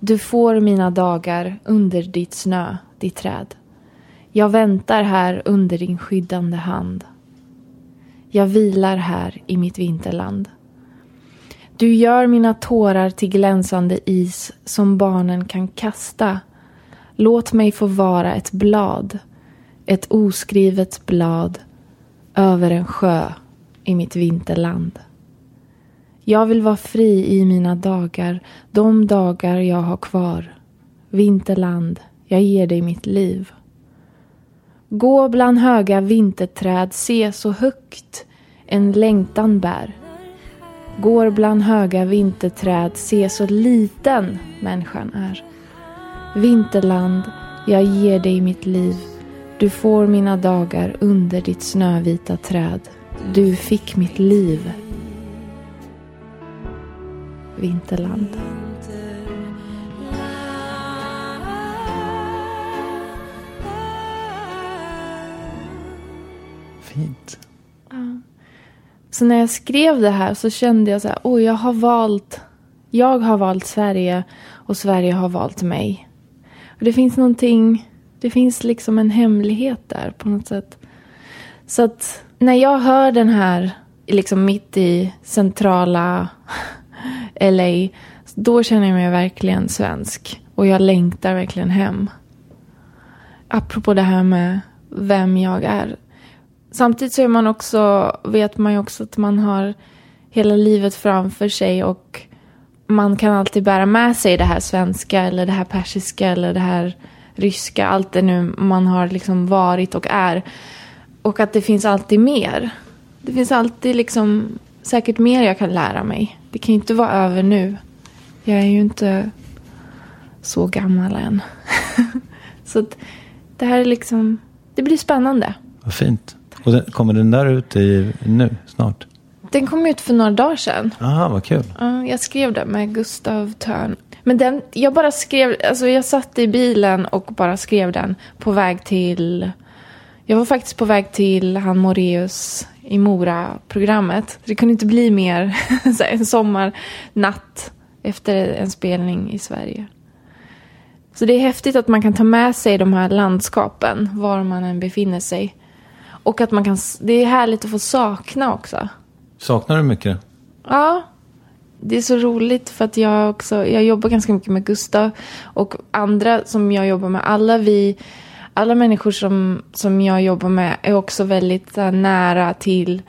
Du får mina dagar under ditt snö, ditt träd. Jag väntar här under din skyddande hand. Jag vilar här i mitt vinterland. Du gör mina tårar till glänsande is som barnen kan kasta. Låt mig få vara ett blad, ett oskrivet blad över en sjö i mitt vinterland. Jag vill vara fri i mina dagar, de dagar jag har kvar. Vinterland, jag ger dig mitt liv. Gå bland höga vinterträd, se så högt en längtan bär. Går bland höga vinterträd, se så liten människan är. Vinterland, jag ger dig mitt liv. Du får mina dagar under ditt snövita träd. Du fick mitt liv. Vinterland. Fint. Ja. Så när jag skrev det här så kände jag så här, jag har valt Sverige och Sverige har valt mig. Och det finns någonting, det finns liksom en hemlighet där på något sätt. Så att när jag hör den här liksom mitt i centrala LA, då känner jag mig verkligen svensk. Och jag längtar verkligen hem. Apropå det här med vem jag är. Samtidigt så är man också, vet man ju också att man har hela livet framför sig. Och man kan alltid bära med sig det här svenska eller det här persiska eller det här ryska. Allt det nu man har liksom varit och är. Och att det finns alltid mer. Det finns alltid liksom säkert mer jag kan lära mig. Det kan ju inte vara över nu. Jag är ju inte så gammal än. Så att det här är liksom, det blir spännande. Vad fint. Och kommer den där ut i nu snart? Den kom ut för några dagar sedan. Aha, vad kul. Jag skrev det med Gustav Törn. Men den, jag bara skrev, alltså jag satt i bilen och bara skrev den på väg till, jag var faktiskt på väg till han Moreus i Mora-programmet. Det kunde inte bli mer en sommarnatt efter en spelning i Sverige. Så det är häftigt att man kan ta med sig de här landskapen var man än befinner sig. Och att man kan, det är härligt att få sakna också. Saknar du mycket? Ja, det är så roligt för att jag jobbar ganska mycket med Gustav och andra som jag jobbar med. Alla människor som jag jobbar med är också väldigt nära till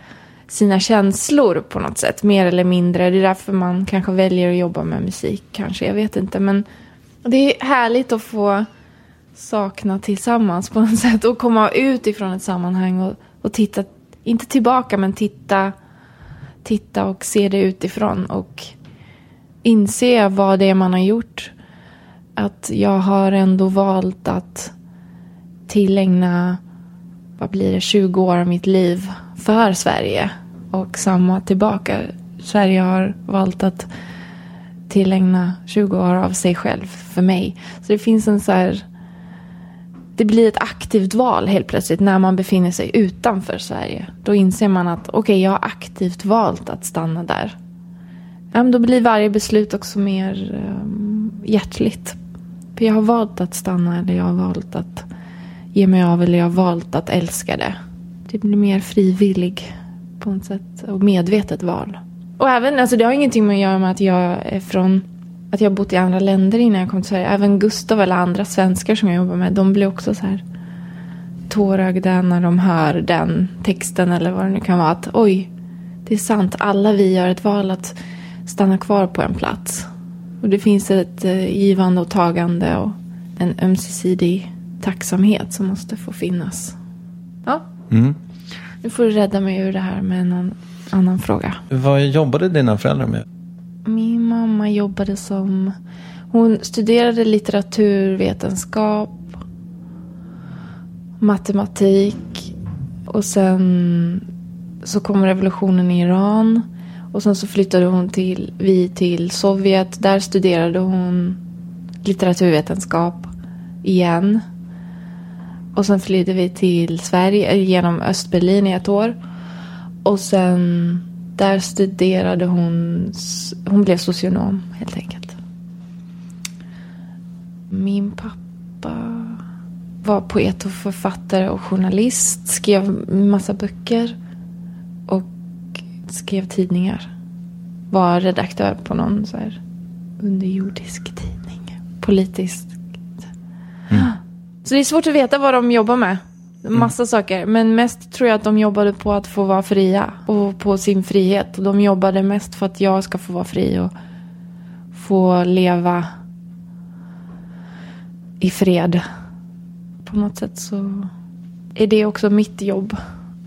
sina känslor på något sätt. Mer eller mindre. Det är därför man kanske väljer att jobba med musik kanske. Jag vet inte. Men det är härligt att få sakna tillsammans på något sätt. Och komma ut ifrån ett sammanhang och titta. Inte tillbaka men titta och se det utifrån. Och inse vad det är man har gjort. Att jag har ändå valt att tillägna, vad blir det, 20 år av mitt liv för Sverige. Och samma tillbaka. Sverige har valt att tillägna 20 år av sig själv för mig. Så det finns en så här, det blir ett aktivt val helt plötsligt när man befinner sig utanför Sverige. Då inser man att okej, jag har aktivt valt att stanna där. Ja, men då blir varje beslut också mer hjärtligt. För jag har valt att stanna eller jag har valt att ge mig av eller jag har valt att älska det. Det blir mer frivillig på något sätt och medvetet val. Och även, alltså det har ingenting med att göra med att jag är från, att jag bott i andra länder innan jag kom till Sverige. Även Gustav eller andra svenskar som jag jobbar med, de blir också så här tårögda när de hör den texten eller vad det nu kan vara. Att oj, det är sant, alla vi gör ett val att stanna kvar på en plats. Och det finns ett givande och tagande och en ömsesidig tacksamhet som måste få finnas. Ja. Mm. Nu får du rädda mig ur det här med en annan fråga. Vad jobbade dina föräldrar med? Min mamma jobbade som, hon studerade litteraturvetenskap, matematik och sen så kom revolutionen i Iran och sen så flyttade hon till Sovjet. Där studerade hon litteraturvetenskap igen. Och sen flydde vi till Sverige genom Östberlin i ett år. Och sen där studerade hon blev socionom helt enkelt. Min pappa var poet och författare och journalist. Skrev massa böcker och skrev tidningar. var redaktör på någon så här underjordisk tidning, politiskt. Mm. Så det är svårt att veta vad de jobbar med. Massa saker, men mest tror jag att de jobbade på att få vara fria och på sin frihet, och de jobbade mest för att jag ska få vara fri och få leva i fred. På något sätt så är det också mitt jobb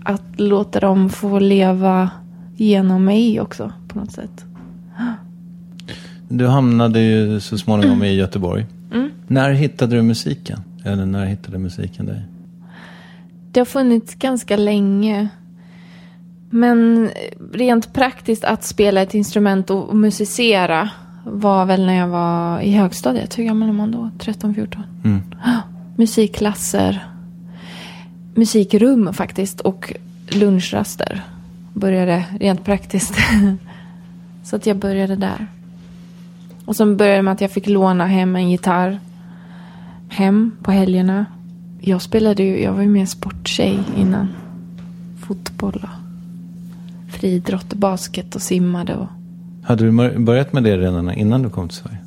att låta dem få leva genom mig också på något sätt. Du hamnade ju så småningom i Göteborg. Mm. När hittade du musiken? Eller när hittade musiken dig? Det har funnits ganska länge. Men rent praktiskt att spela ett instrument och musicera var väl när jag var i högstadiet. Hur gammal är man då? 13-14. Mm. Musikklasser. Musikrum faktiskt. Och lunchraster. Började rent praktiskt. Så att jag började där. Och sen började med att jag fick låna hem en gitarr. Hem på helgerna. Jag spelade ju, jag var ju mer sporttjej innan. Fotboll och friidrott, basket och simmade. Och... Hade du börjat med det redan innan du kom till Sverige?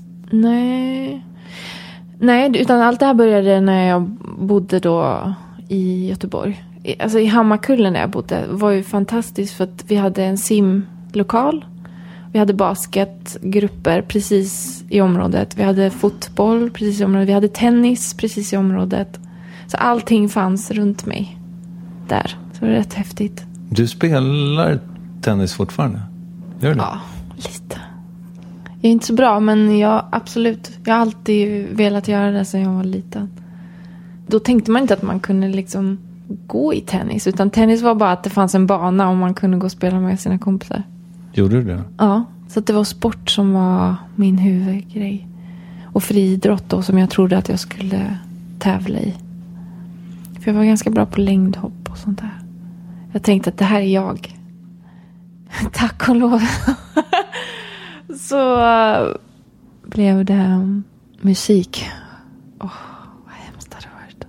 Nej, utan allt det här började när jag bodde då i Göteborg. Alltså i Hammarkullen där jag bodde var ju fantastiskt för att vi hade en simlokal. Vi hade basketgrupper precis i området. Vi hade fotboll precis i området. Vi hade tennis precis i området. Så allting fanns runt mig där. Så det var rätt häftigt. Du spelar tennis fortfarande? Gör du? Ja, lite. Jag är inte så bra, men jag absolut. Jag har alltid velat göra det sedan jag var liten. Då tänkte man inte att man kunde liksom gå i tennis. Utan tennis var bara att det fanns en bana och man kunde gå och spela med sina kompisar. Gjorde du det? Ja, så att det var sport som var min huvudgrej. Och friidrott då, som jag trodde att jag skulle tävla i. För jag var ganska bra på längdhopp och sånt där. Jag tänkte att det här är jag. Tack och lov. Så blev det musik. Åh, vad hemskt det hade varit.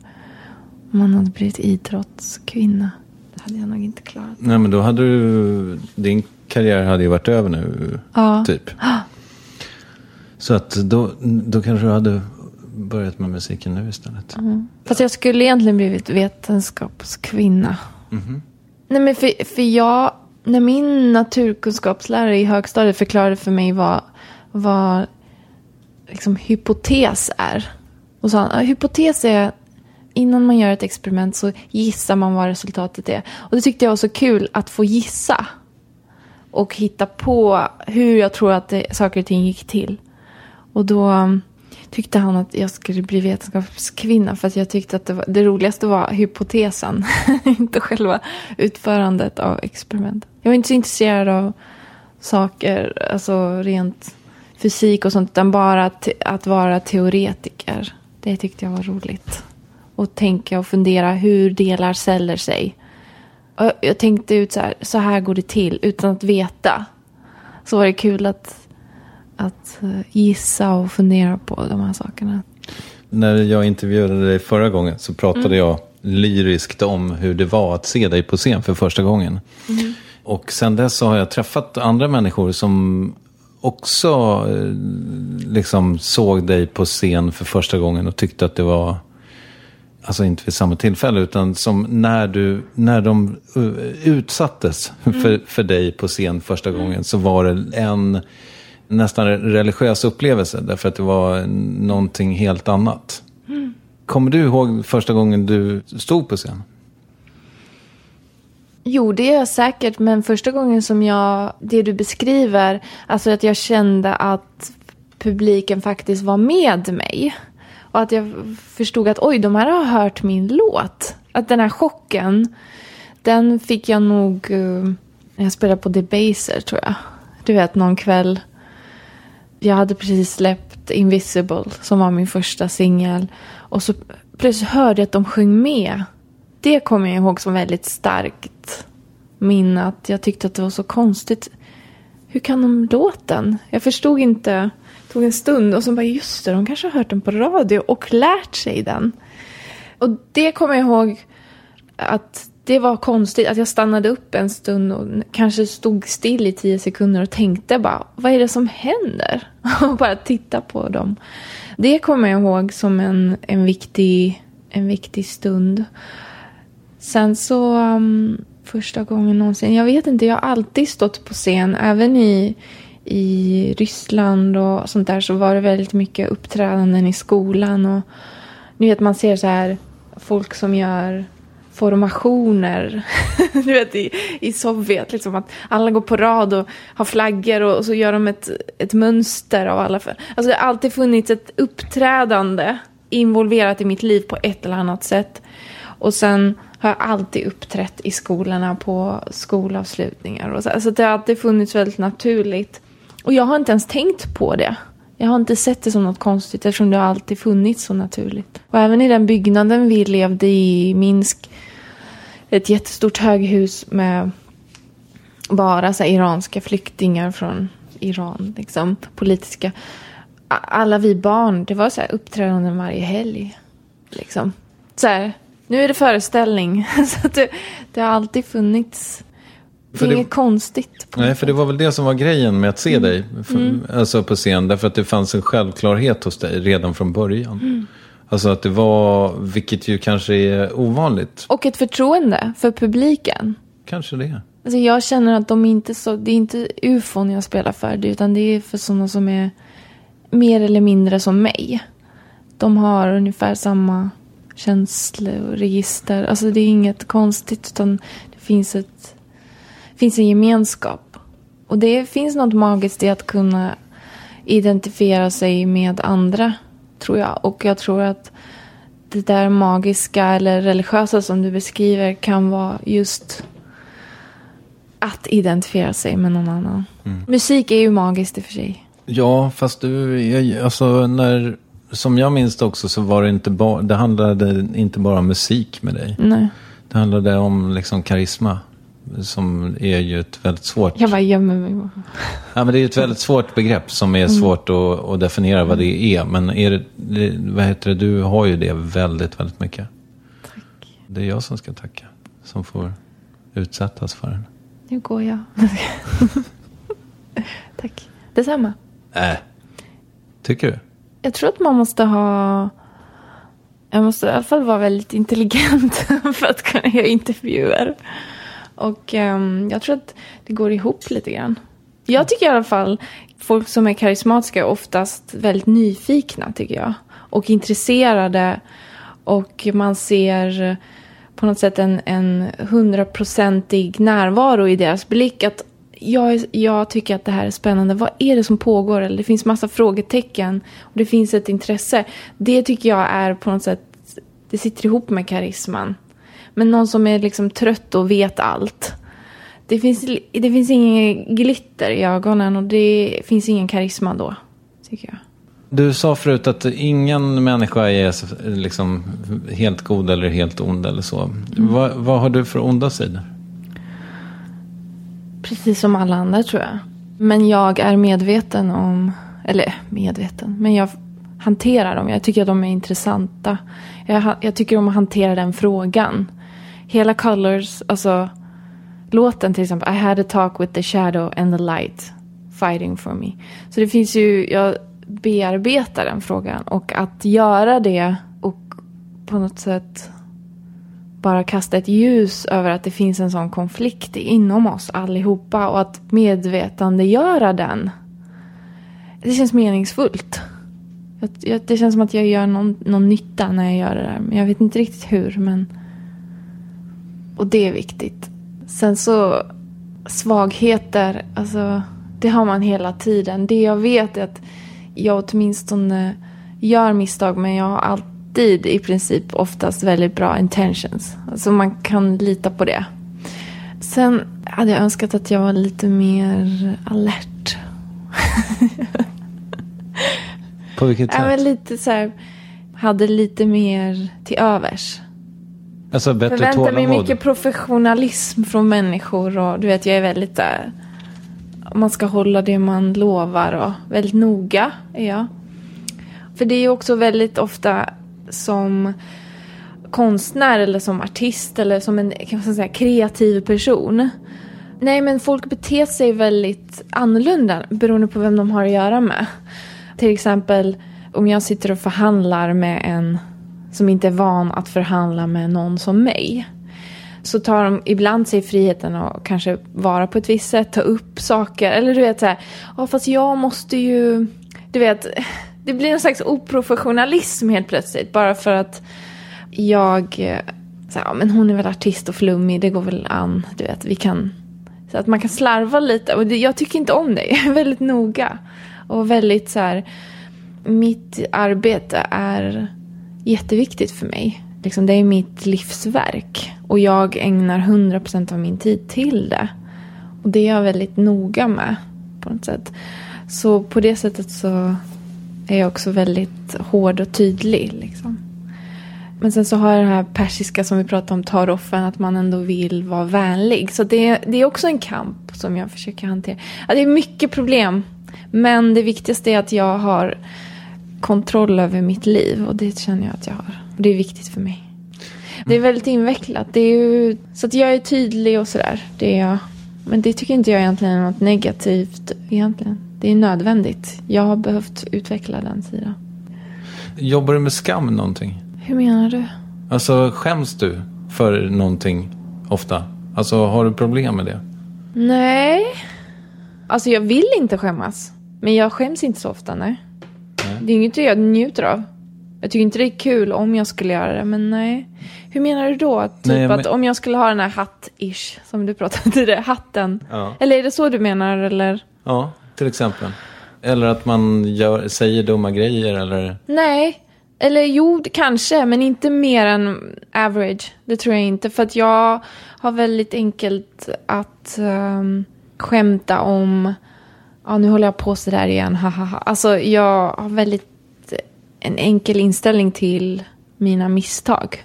Om man hade blivit idrottskvinna. Det hade jag nog inte klarat. Nej, men då hade du... Din karriär hade ju varit över nu, ja. Typ. Så att då kanske du hade... börjat med musiken nu istället. Mm. Fast jag skulle egentligen blivit vetenskapskvinna. Mm-hmm. Nej, men för jag... När min naturkunskapslärare i högstadiet förklarade för mig vad liksom hypotes är. Och sa han, hypotes är... Innan man gör ett experiment så gissar man vad resultatet är. Och det tyckte jag var så kul att få gissa. Och hitta på hur jag tror att saker och ting gick till. Och då... tyckte han att jag skulle bli vetenskapskvinna för att jag tyckte att det roligaste var hypotesen, inte själva utförandet av experiment. Jag var inte så intresserad av saker, alltså rent fysik och sånt, utan bara att vara teoretiker. Det tyckte jag var roligt. Och tänka och fundera, hur delar celler sig? Och jag tänkte ut så här går det till, utan att veta. Så var det kul att gissa och fundera på de här sakerna. När jag intervjuade dig förra gången så pratade jag lyriskt om hur det var att se dig på scen för första gången. Mm. Och sen dess så har jag träffat andra människor som också liksom såg dig på scen för första gången och tyckte att det var, alltså inte vid samma tillfälle, utan som när de utsattes för dig på scen första gången, så var det en nästan religiös upplevelse, därför att det var någonting helt annat. Mm. Kommer du ihåg första gången du stod på scen? Jo, det är jag säkert, men första gången som det du beskriver, alltså att jag kände att publiken faktiskt var med mig och att jag förstod att oj, de här har hört min låt. Att den här chocken, den fick jag nog när jag spelade på Debaser, tror jag. Du vet, någon kväll. Jag hade precis släppt Invisible som var min första singel. Och så plötsligt hörde jag att de sjöng med. Det kommer jag ihåg som väldigt starkt minne. Att jag tyckte att det var så konstigt. Hur kan de låten? Jag förstod inte. Tog en stund och så bara just det, de kanske har hört den på radio och lärt sig den. Och det kommer jag ihåg att det var konstigt att jag stannade upp en stund och kanske stod still i 10 sekunder och tänkte bara, vad är det som händer? Och bara titta på dem. Det kommer jag ihåg som en viktig stund. Sen så första gången någonsin, jag vet inte, jag har alltid stått på scen, även i Ryssland och sånt där, så var det väldigt mycket uppträdanden i skolan och nu vet man ser så här folk som gör formationer du vet i Sovjet liksom, att alla går på rad och har flaggor och så gör de ett mönster av alla för. Alltså det har alltid funnits ett uppträdande involverat i mitt liv på ett eller annat sätt. Och sen har jag alltid uppträtt i skolorna på skolavslutningar och så. Alltså det har alltid funnits väldigt naturligt. Och jag har inte ens tänkt på det. Jag har inte sett det som något konstigt eftersom det har alltid funnits så naturligt. Och även i den byggnaden vi levde i Minsk, ett jättestort höghus med bara så här iranska flyktingar från Iran, liksom, politiska. Alla vi barn, det var så här uppträdanden varje helg. Liksom. Så här, nu är det föreställning. Så att det har alltid funnits. Det är inget konstigt. Nej, för det var väl det som var grejen med att se dig alltså på scen. Därför att det fanns en självklarhet hos dig redan från början. Mm. Alltså att det var, vilket ju kanske är ovanligt. Och ett förtroende för publiken. Kanske det. Alltså jag känner att de inte så, det är inte ufon jag spelar för det, utan det är för sådana som är mer eller mindre som mig. De har ungefär samma känsloregister. Alltså det är inget konstigt, utan det finns en gemenskap. Och det finns något magiskt i att kunna identifiera sig med andra, tror jag. Och jag tror att det där magiska eller religiösa som du beskriver kan vara just att identifiera sig med någon annan. Mm. Musik är ju magiskt i och för sig. Ja, fast alltså när, som jag minns det också, så var det det handlade inte bara om musik med dig. Nej. Det handlade om liksom karisma, som är ju ett väldigt svårt... Jag bara gömmer mig. Ja, men det är ju ett väldigt svårt begrepp som är svårt att definiera vad det är. Men vad heter det? Du har ju det väldigt, väldigt mycket. Tack. Det är jag som ska tacka, som får utsättas för den. Nu går jag. Tack. Detsamma. Tycker du? Jag tror att man måste ha... Jag måste i alla fall vara väldigt intelligent för att kunna göra intervjuer. Och jag tror att det går ihop lite grann. Jag tycker i alla fall folk som är karismatiska är oftast väldigt nyfikna, tycker jag. Och intresserade. Och man ser på något sätt en 100-procentig närvaro i deras blick. Att jag tycker att det här är spännande. Vad är det som pågår? Eller det finns massa frågetecken. Och det finns ett intresse. Det tycker jag är på något sätt... Det sitter ihop med karisman. Men någon som är liksom trött och vet allt. Det finns ingen glitter i ögonen och det finns ingen karisma då, tycker jag. Du sa förut att ingen människa är liksom helt god eller helt ond eller så. Vad har du för onda sidor? Precis som alla andra, tror jag. Men jag är medveten om... Eller medveten, men jag... hanterar dem. Jag tycker att de är intressanta. Jag tycker om att hantera den frågan. Hela Colors, alltså låten till exempel, I had a talk with the shadow and the light fighting for me. Så det finns ju, jag bearbetar den frågan, och att göra det och på något sätt bara kasta ett ljus över att det finns en sån konflikt inom oss allihopa och att medvetandegöra den. Det känns meningsfullt. Det känns som att jag gör någon nytta när jag gör det där. Men jag vet inte riktigt hur. Men... Och det är viktigt. Sen så svagheter. Alltså, det har man hela tiden. Det jag vet är att jag åtminstone gör misstag. Men jag har alltid i princip oftast väldigt bra intentions. Alltså man kan lita på det. Sen hade jag önskat att jag var lite mer alert. På vilket sätt? Ja, men lite så här, hade lite mer till övers. Alltså bättre tålamod. Förväntar mig mycket professionalism från människor. Och du vet, jag är väldigt där, man ska hålla det man lovar. Och väldigt noga är jag. För det är ju också väldigt ofta som konstnär eller som artist eller som en, kan man säga, kreativ person. Nej, men folk beter sig väldigt annorlunda beroende på vem de har att göra med. Till exempel om jag sitter och förhandlar med en som inte är van att förhandla med någon som mig, så tar de ibland sig friheten att kanske vara på ett visst sätt, ta upp saker. Eller du vet så här, ja fast jag måste ju, du vet, det blir en slags oprofessionalism helt plötsligt. Bara för att jag, så här, ja, men hon är väl artist och flummig, det går väl an, du vet, vi kan, så att man kan slarva lite. Och jag tycker inte om det, jag är väldigt noga. Och väldigt så här, mitt arbete är jätteviktigt för mig. Liksom, det är mitt livsverk. Och jag ägnar 100% av min tid till det. Och det är jag väldigt noga med på något sätt. Så på det sättet så är jag också väldigt hård och tydlig. Liksom. Men sen så har jag det här persiska som vi pratade om, tarofen, att man ändå vill vara vänlig. Så det är också en kamp som jag försöker hantera. Ja, det är mycket problem. Men det viktigaste är att jag har kontroll över mitt liv. Och det känner jag att jag har. Och det är viktigt för mig. Det är väldigt invecklat. Det är ju, så att jag är tydlig och sådär. Det är jag. Men det tycker inte jag egentligen är något negativt. Egentligen. Det är nödvändigt. Jag har behövt utveckla den sidan. Jobbar du med skam någonting? Hur menar du? Alltså skäms du för någonting ofta? Alltså har du problem med det? Nej. Alltså jag vill inte skämmas. Men jag skäms inte så ofta, nej. Det är inget jag njuter av. Jag tycker inte det är kul om jag skulle göra det, men nej. Hur menar du då? Typ nej, men... att om jag skulle ha den här hatt-ish som du pratade tidigare, hatten. Ja. Eller är det så du menar? Eller? Ja, till exempel. Eller att man säger dumma grejer? Eller... Nej, eller jo, kanske, men inte mer än average. Det tror jag inte, för att jag har väldigt enkelt att skämta om... Ja, nu håller jag på så där igen. Alltså, jag har väldigt en enkel inställning till mina misstag.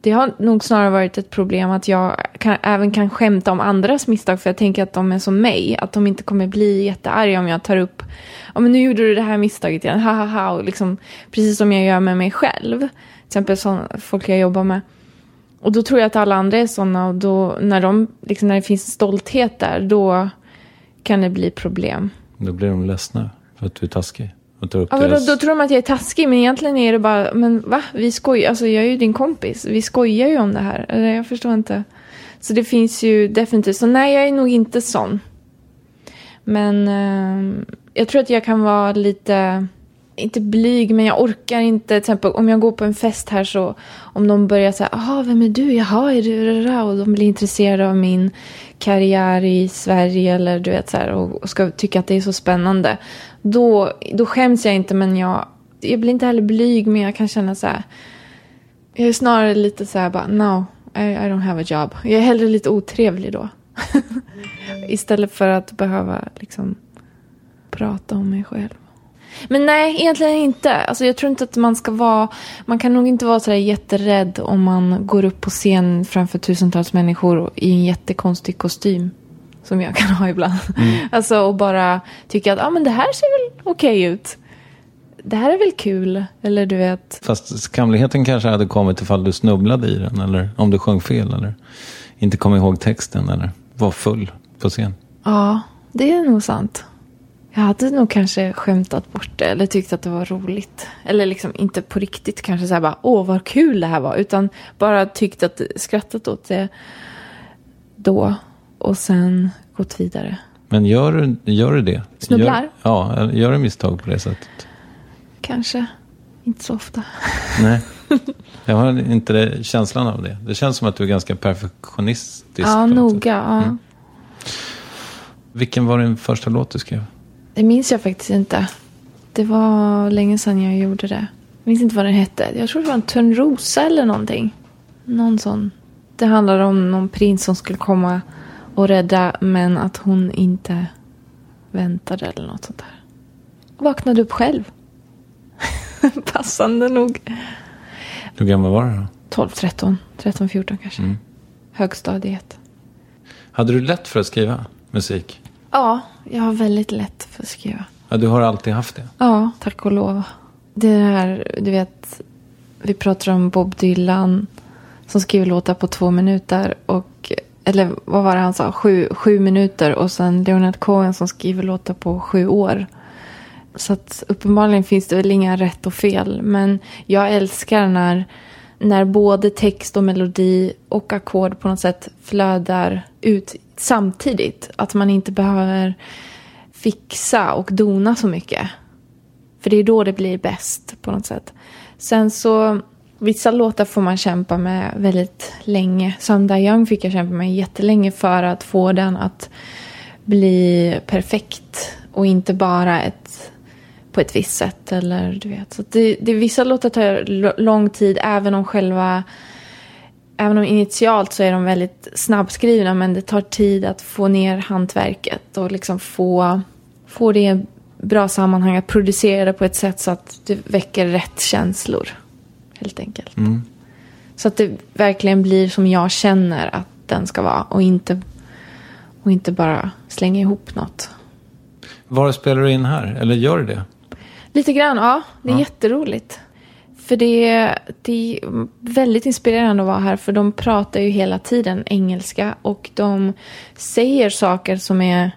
Det har nog snarare varit ett problem att jag även kan skämta om andras misstag. För jag tänker att de är som mig. Att de inte kommer bli jättearga om jag tar upp... Ja, men nu gjorde du det här misstaget igen. Och liksom, precis som jag gör med mig själv. Till exempel folk jag jobbar med. Och då tror jag att alla andra är sådana. Och då, när det finns stolthet där, då... kan det bli problem. Då blir de ledsna för att du är taskig. Och tar upp då tror de att jag är taskig, men egentligen är det bara, men va? Vi skojar, alltså jag är ju din kompis. Vi skojar ju om det här. Eller, jag förstår inte. Så det finns ju definitivt. Så nej, jag är nog inte sån. Men jag tror att jag kan vara lite, inte blyg, men jag orkar inte. Till exempel om jag går på en fest här, så om de börjar säga, jaha, vem är du? Jaha, är du det? Och de blir intresserade av min karriär i Sverige eller du vet så här, och ska tycka att det är så spännande, då skäms jag inte, men jag blir inte heller blyg, men jag kan känna så här, jag är snarare lite så här bara, no, I don't have a job. Jag är hellre lite otrevlig då istället för att behöva liksom prata om mig själv. Men nej, egentligen inte. Alltså jag tror inte att man kan nog inte vara så där jätterädd om man går upp på scen framför tusentals människor i en jättekonstig kostym som jag kan ha ibland. Mm. Alltså, och bara tycka att men det här ser väl okej ut. Det här är väl kul, eller du vet. Fast skamligheten kanske hade kommit ifall du snubblade i den, eller om du sjöng fel, eller inte kom ihåg texten, eller var full på scen. Ja, det är nog sant. Jag hade nog kanske skämtat bort det eller tyckt att det var roligt. Eller liksom inte på riktigt kanske så här bara, åh vad kul det här var. Utan bara tyckt att skrattat åt det då och sen gått vidare. Men gör du det? Snubblar? Gör du misstag på det sättet? Kanske. Inte så ofta. Nej, jag har inte det, känslan av det. Det känns som att du är ganska perfektionistisk. Ja, noga. Ja. Mm. Vilken var din första låt du skrev? Det minns jag faktiskt inte. Det var länge sedan jag gjorde det. Jag minns inte vad den hette. Jag tror det var en törnrosa eller någonting. Någon sån. Det handlade om någon prins som skulle komma och rädda, men att hon inte väntade eller något sånt där. Och vaknade upp själv. Passande nog. Hur gammal var du då? 12, 13. 13, 14 kanske. Mm. Högstadiet. Hade du lätt för att skriva musik? Ja, jag har väldigt lätt för att skriva. Ja, du har alltid haft det? Ja, tack och lov. Det här, du vet, vi pratar om Bob Dylan som skriver låtar på 2 minuter och, eller vad var det han sa, 7 minuter, och sen Leonard Cohen som skriver låtar på 7 år. Så att uppenbarligen finns det väl inga rätt och fel, men jag älskar när både text och melodi och ackord på något sätt flödar ut samtidigt, att man inte behöver fixa och dona så mycket. För det är då det blir bäst på något sätt. Sen så, vissa låtar får man kämpa med väldigt länge. Sunday Young fick jag kämpa med jättelänge för att få den att bli perfekt. Och inte bara på ett visst sätt. Eller du vet. Så det vissa låtar tar lång tid, även om initialt så är de väldigt snabbskrivna. Men det tar tid att få ner hantverket och liksom få det bra sammanhang, att producera det på ett sätt så att det väcker rätt känslor, helt enkelt. Mm. Så att det verkligen blir som jag känner att den ska vara, och inte bara slänga ihop något. Var spelar du in här? Eller gör du det? Lite grann, ja. Det är jätteroligt. För det är väldigt inspirerande att vara här, för de pratar ju hela tiden engelska och de säger saker som är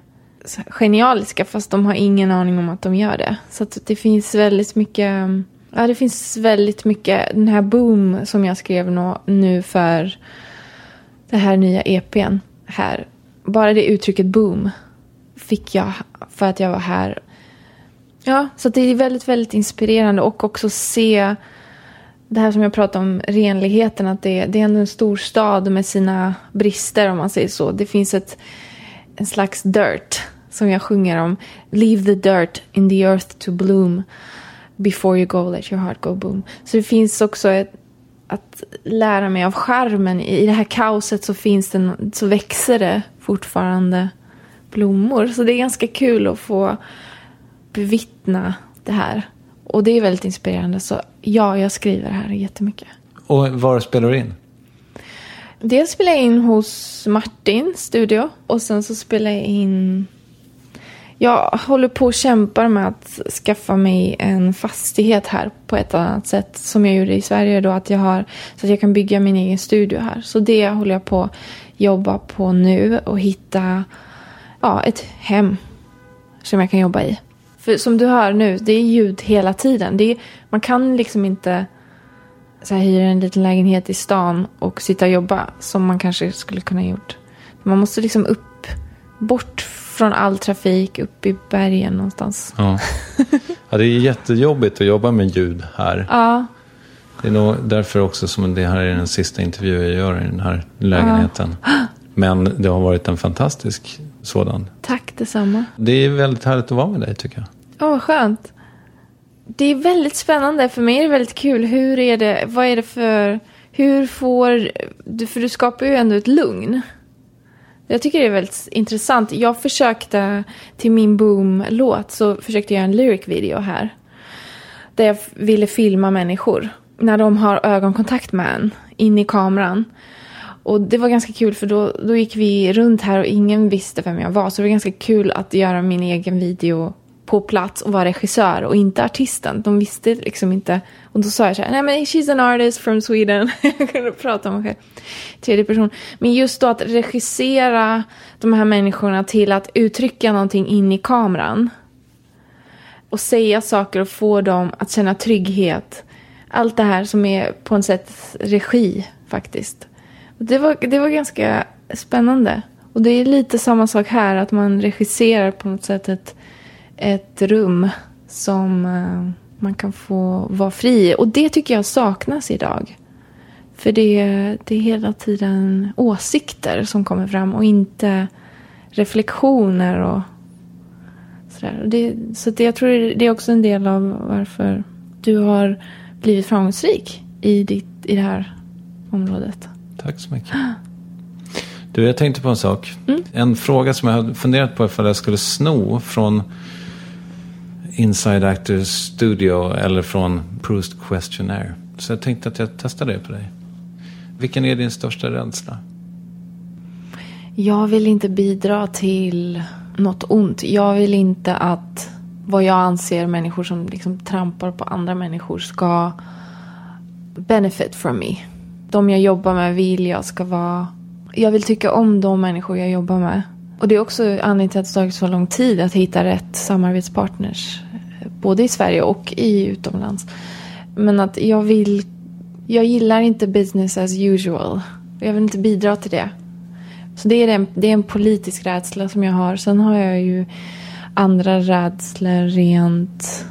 genialiska, fast de har ingen aning om att de gör det. Så att det finns väldigt mycket. Ja, det finns väldigt mycket. Den här Boom som jag skrev nu för det här nya EP:n här. Bara det uttrycket Boom fick jag för att jag var här. Ja, så att det är väldigt, väldigt inspirerande, och också se det här som jag pratade om, renligheten, att det är ändå en stor stad med sina brister, om man säger så. Det finns en slags dirt som jag sjunger om. Leave the dirt in the earth to bloom. Before you go, let your heart go boom. Så det finns också att lära mig av charmen. I det här kaoset så så växer det fortfarande blommor. Så det är ganska kul att få bevittna det här. Och det är väldigt inspirerande. Så ja, jag skriver här jättemycket. Och var spelar du in? Dels spelar jag in hos Martin studio, och sen så spelar jag in. Jag håller på och kämpar med att skaffa mig en fastighet här på ett annat sätt, som jag gjorde i Sverige då, så att jag kan bygga min egen studio här. Så det håller jag på att jobba på nu, och hitta ett hem som jag kan jobba i. För som du hör nu, det är ljud hela tiden. Man kan liksom inte så här, hyra en liten lägenhet i stan och sitta och jobba som man kanske skulle kunna gjort. Man måste liksom bort från all trafik, upp i bergen någonstans. Ja, det är jättejobbigt att jobba med ljud här. Ja. Det är nog därför också som det här är den sista intervjun jag gör i den här lägenheten. Ja. Men det har varit en fantastisk sådan. Tack, detsamma. Det är väldigt härligt att vara med dig, tycker jag. Ja, vad skönt. Det är väldigt spännande. För mig är det väldigt kul. Hur är det? Vad är det för? Hur får du? För du skapar ju ändå ett lugn. Jag tycker det är väldigt intressant. Jag försökte till min Boom-låt, så försökte jag göra en lyric-video här, där jag ville filma människor när de har ögonkontakt med en in i kameran. Och det var ganska kul, för då gick vi runt här och ingen visste vem jag var. Så det var ganska kul att göra min egen video på plats och vara regissör och inte artisten. De visste liksom inte. Och då sa jag så här: nej, men she's an artist from Sweden. Jag kunde prata om mig själv. Tredje person. Men just då att regissera de här människorna till att uttrycka någonting in i kameran. Och säga saker och få dem att känna trygghet. Allt det här som är på en sätt regi faktiskt. Det var ganska spännande. Och det är lite samma sak här, att man regisserar på något sätt ett rum som man kan få vara fri. Och det tycker jag saknas idag. För det är hela tiden åsikter som kommer fram och inte reflektioner och sådär. Så jag tror det är också en del av varför du har blivit framgångsrik i det här området. Tack så mycket. Du, jag tänkte på en sak. Mm. En fråga som jag hade funderat på ifall jag skulle sno från Inside Actors Studio eller från Proust Questionnaire. Så jag tänkte att jag testar det på dig. Vilken är din största rädsla? Jag vill inte bidra till något ont. Jag vill inte att vad jag anser människor som liksom trampar på andra människor ska benefit from me. De jag jobbar med vill jag ska vara... Jag vill tycka om de människor jag jobbar med. Och det är också anledningen till att det tagit så lång tid att hitta rätt samarbetspartners. Både i Sverige och i utomlands. Men att jag vill... Jag gillar inte business as usual. Jag vill inte bidra till det. Så det är en politisk rädsla som jag har. Sen har jag ju andra rädslor rent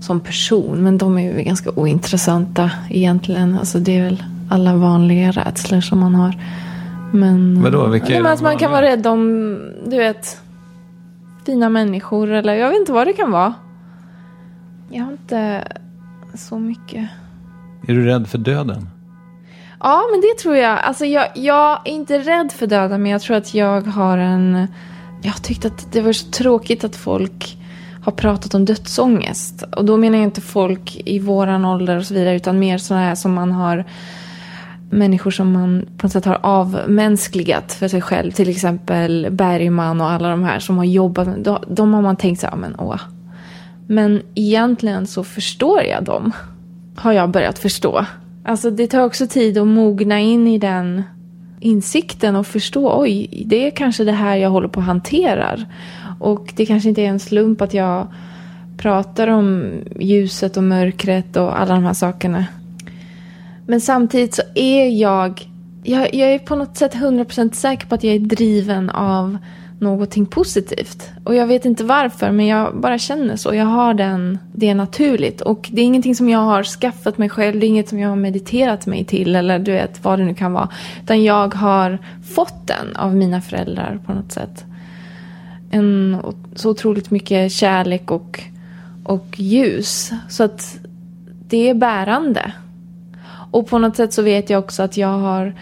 som person. Men de är ju ganska ointressanta egentligen. Alltså det är väl alla vanliga rädslor som man har. Men vadå, vilka alltså man kan vara rädd om, du vet, fina människor. Eller jag vet inte vad det kan vara. Jag har inte så mycket... Är du rädd för döden? Ja, men det tror jag. Alltså jag är inte rädd för döden, men jag tror att jag har en... Jag tyckte att det var så tråkigt att folk har pratat om dödsångest. Och då menar jag inte folk i våran ålder och så vidare, utan mer sådana här som man har... Människor som man på något sätt har avmänskligat för sig själv. Till exempel Bergman och alla de här som har jobbat... De har man tänkt så här, men åh. Men egentligen så förstår jag dem. Har jag börjat förstå. Alltså det tar också tid att mogna in i den insikten och förstå, oj, det är kanske det här jag håller på att hanterar. Och det kanske inte är en slump att jag pratar om ljuset och mörkret och alla de här sakerna. Men samtidigt så är jag är på något sätt 100% säker på att jag är driven av någonting positivt. Och jag vet inte varför, men jag bara känner så. Jag har den, det är naturligt. Och det är ingenting som jag har skaffat mig själv. Det är inget som jag har mediterat mig till. Eller du vet, vad det nu kan vara. Utan jag har fått den av mina föräldrar på något sätt. En, så otroligt mycket kärlek och ljus. Så att det är bärande. Och på något sätt så vet jag också att jag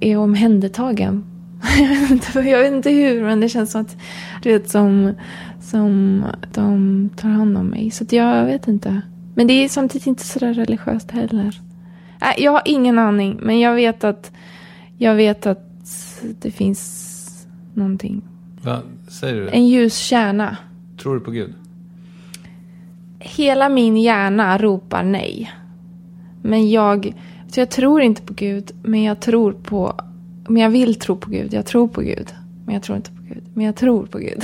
är omhändertagen. Jag vet inte hur, men det känns som att du vet, som de tar hand om mig. Så att jag vet inte. Men det är samtidigt inte så där religiöst heller. Jag har ingen aning, men jag vet att det finns någonting. Vad säger du? En ljus kärna. Tror du på Gud? Hela min hjärna ropar nej. Men jag tror inte på Gud, men jag tror på... Men jag vill tro på Gud. Jag tror på Gud. Men jag tror inte på Gud. Men jag tror på Gud.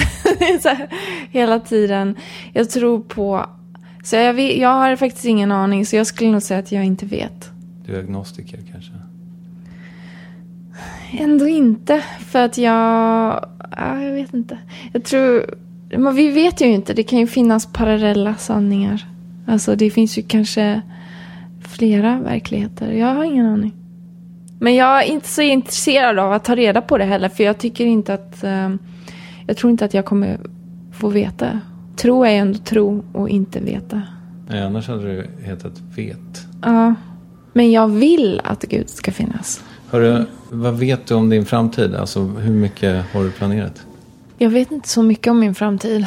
Så här, hela tiden. Jag tror på... Så jag har faktiskt ingen aning. Så jag skulle nog säga att jag inte vet. Du är agnostiker kanske? Ändå inte. För att jag vet inte. Jag tror... Men vi vet ju inte. Det kan ju finnas parallella sanningar. Alltså det finns ju kanske flera verkligheter. Jag har ingen aning. Men jag är inte så intresserad av att ta reda på det heller. För jag tycker inte att... Jag tror inte att jag kommer få veta. Tro är ändå tro och inte veta. Nej, annars hade det hetat vet. Ja, men jag vill att Gud ska finnas. Hörru, vad vet du om din framtid? Alltså, hur mycket har du planerat? Jag vet inte så mycket om min framtid.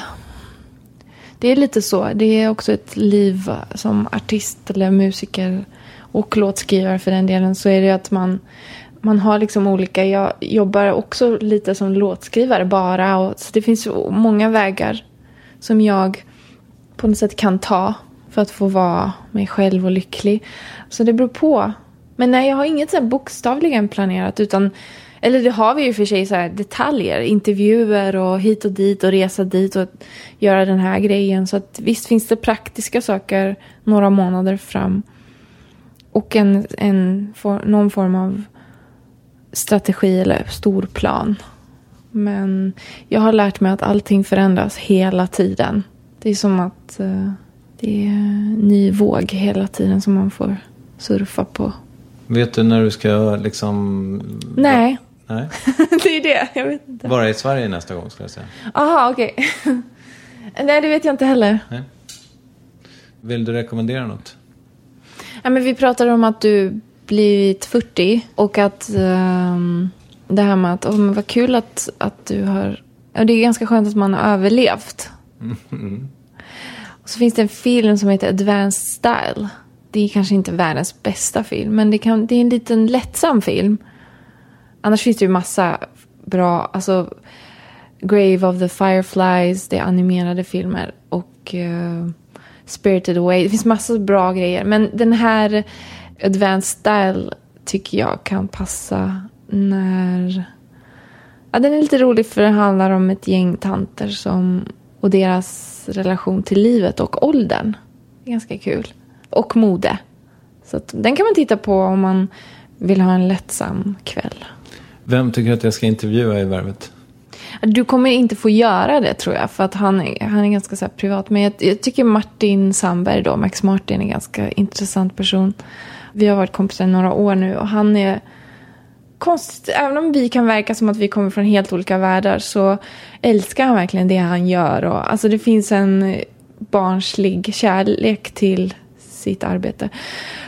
Det är lite så. Det är också ett liv som artist eller musiker... Och låtskrivare för den delen, så är det att man har liksom olika... Jag jobbar också lite som låtskrivare bara. Och, så det finns så många vägar som jag på något sätt kan ta för att få vara mig själv och lycklig. Så det beror på. Men nej, jag har inget så här bokstavligen planerat. Utan, eller det har vi ju för sig så här detaljer. Intervjuer och hit och dit och resa dit och göra den här grejen. Så att, visst finns det praktiska saker några månader fram. Och någon form av strategi eller stor plan. Men jag har lärt mig att allting förändras hela tiden. Det är som att det är en ny våg hela tiden som man får surfa på. Vet du när du ska liksom... Nej. Ja, nej. Det är det, jag vet inte. Bara i Sverige nästa gång skulle jag säga. Aha, okej. Okay. Nej, det vet jag inte heller. Nej. Vill du rekommendera något? Ja, men vi pratade om att du blivit 40 och att det här med att men vad kul att du har... Ja, det är ganska skönt att man har överlevt. Mm. Och så finns det en film som heter Advanced Style. Det är kanske inte världens bästa film, men det är en liten lättsam film. Annars finns det ju massa bra... Alltså, Grave of the Fireflies, det är animerade filmer och... Spirited Away. Det finns massor bra grejer. Men den här Advanced Style tycker jag kan passa när... Ja, den är lite rolig för det handlar om ett gäng tanter som... Och deras relation till livet och åldern. Ganska kul. Och mode. Så att den kan man titta på om man vill ha en lättsam kväll. Vem tycker att jag ska intervjua i Värvet? Du kommer inte få göra det, tror jag. För att han är ganska så här privat. Men jag tycker Martin Sandberg då, Max Martin, är en ganska intressant person. Vi har varit kompisar några år nu. Och han är konstigt. Även om vi kan verka som att vi kommer från helt olika världar, så älskar han verkligen det han gör. Och, alltså, det finns en barnslig kärlek till sitt arbete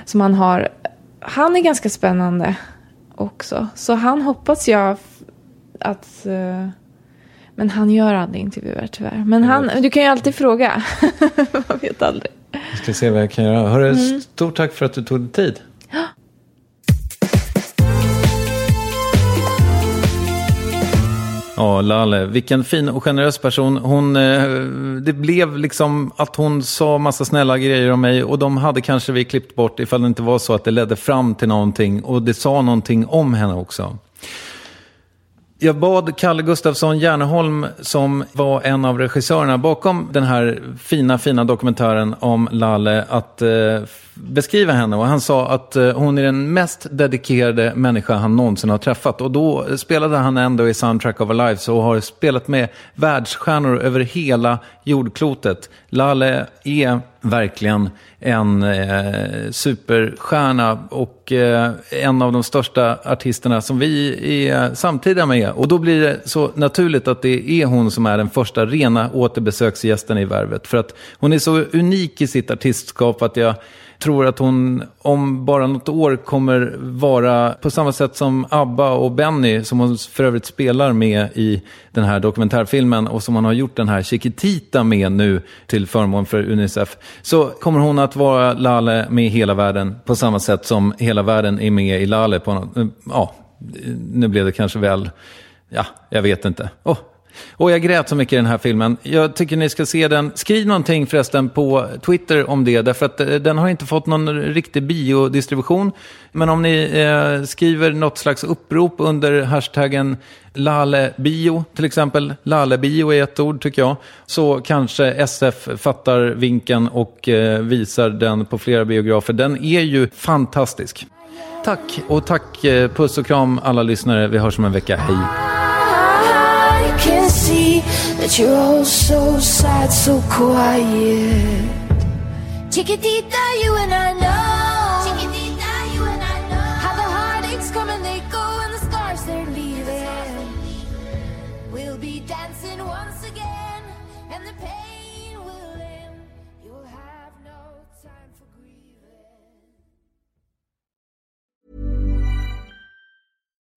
som han har. Han är ganska spännande också. Så han hoppas jag att... Men han gör aldrig intervjuer tyvärr. Men han, du kan ju alltid fråga. Man vet aldrig. Jag ska se vad jag kan göra. Hörru, stort tack för att du tog dig tid. Ja, Laleh, vilken fin och generös person. Hon, det blev liksom att hon sa massa snälla grejer om mig, och de hade kanske vi klippt bort ifall det inte var så att det ledde fram till någonting, och det sa någonting om henne också. Jag bad Kalle Gustafsson Järneholm, som var en av regissörerna bakom den här fina, fina dokumentären om Laleh, att beskriva henne. Och han sa att hon är den mest dedikerade människa han någonsin har träffat. Och då spelade han ändå i Soundtrack of Our Lives och har spelat med världsstjärnor över hela jordklotet. Laleh är verkligen en superstjärna och en av de största artisterna som vi är samtida med. Och då blir det så naturligt att det är hon som är den första rena återbesöksgästen i Värvet. För att hon är så unik i sitt artistskap att jag tror att hon om bara något år kommer vara på samma sätt som Abba och Benny, som hon för övrigt spelar med i den här dokumentärfilmen och som hon har gjort den här Chiquitita med nu till förmån för UNICEF, så kommer hon att vara Laleh med hela världen på samma sätt som hela världen är med i Laleh på något, ja, nu blev det kanske väl, ja, jag vet inte. Och jag grät så mycket i den här filmen. Jag tycker ni ska se den. Skriv någonting förresten på Twitter om det, därför att den har inte fått någon riktig biodistribution. Men om ni skriver något slags upprop under hashtaggen Lalebio, till exempel. Lalebio är ett ord, tycker jag. Så kanske SF fattar vinken och visar den på flera biografer. Den är ju fantastisk. Tack, och tack, puss och kram alla lyssnare. Vi hörs om en vecka. Hej! I can see that you're all so sad, so quiet. Chiquitita, you and I know. Chiquitita, you and I know. How the heartaches come and they go, and the scars they're leaving. We'll be dancing once again, and the pain will end. You'll have no time for grieving.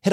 Hit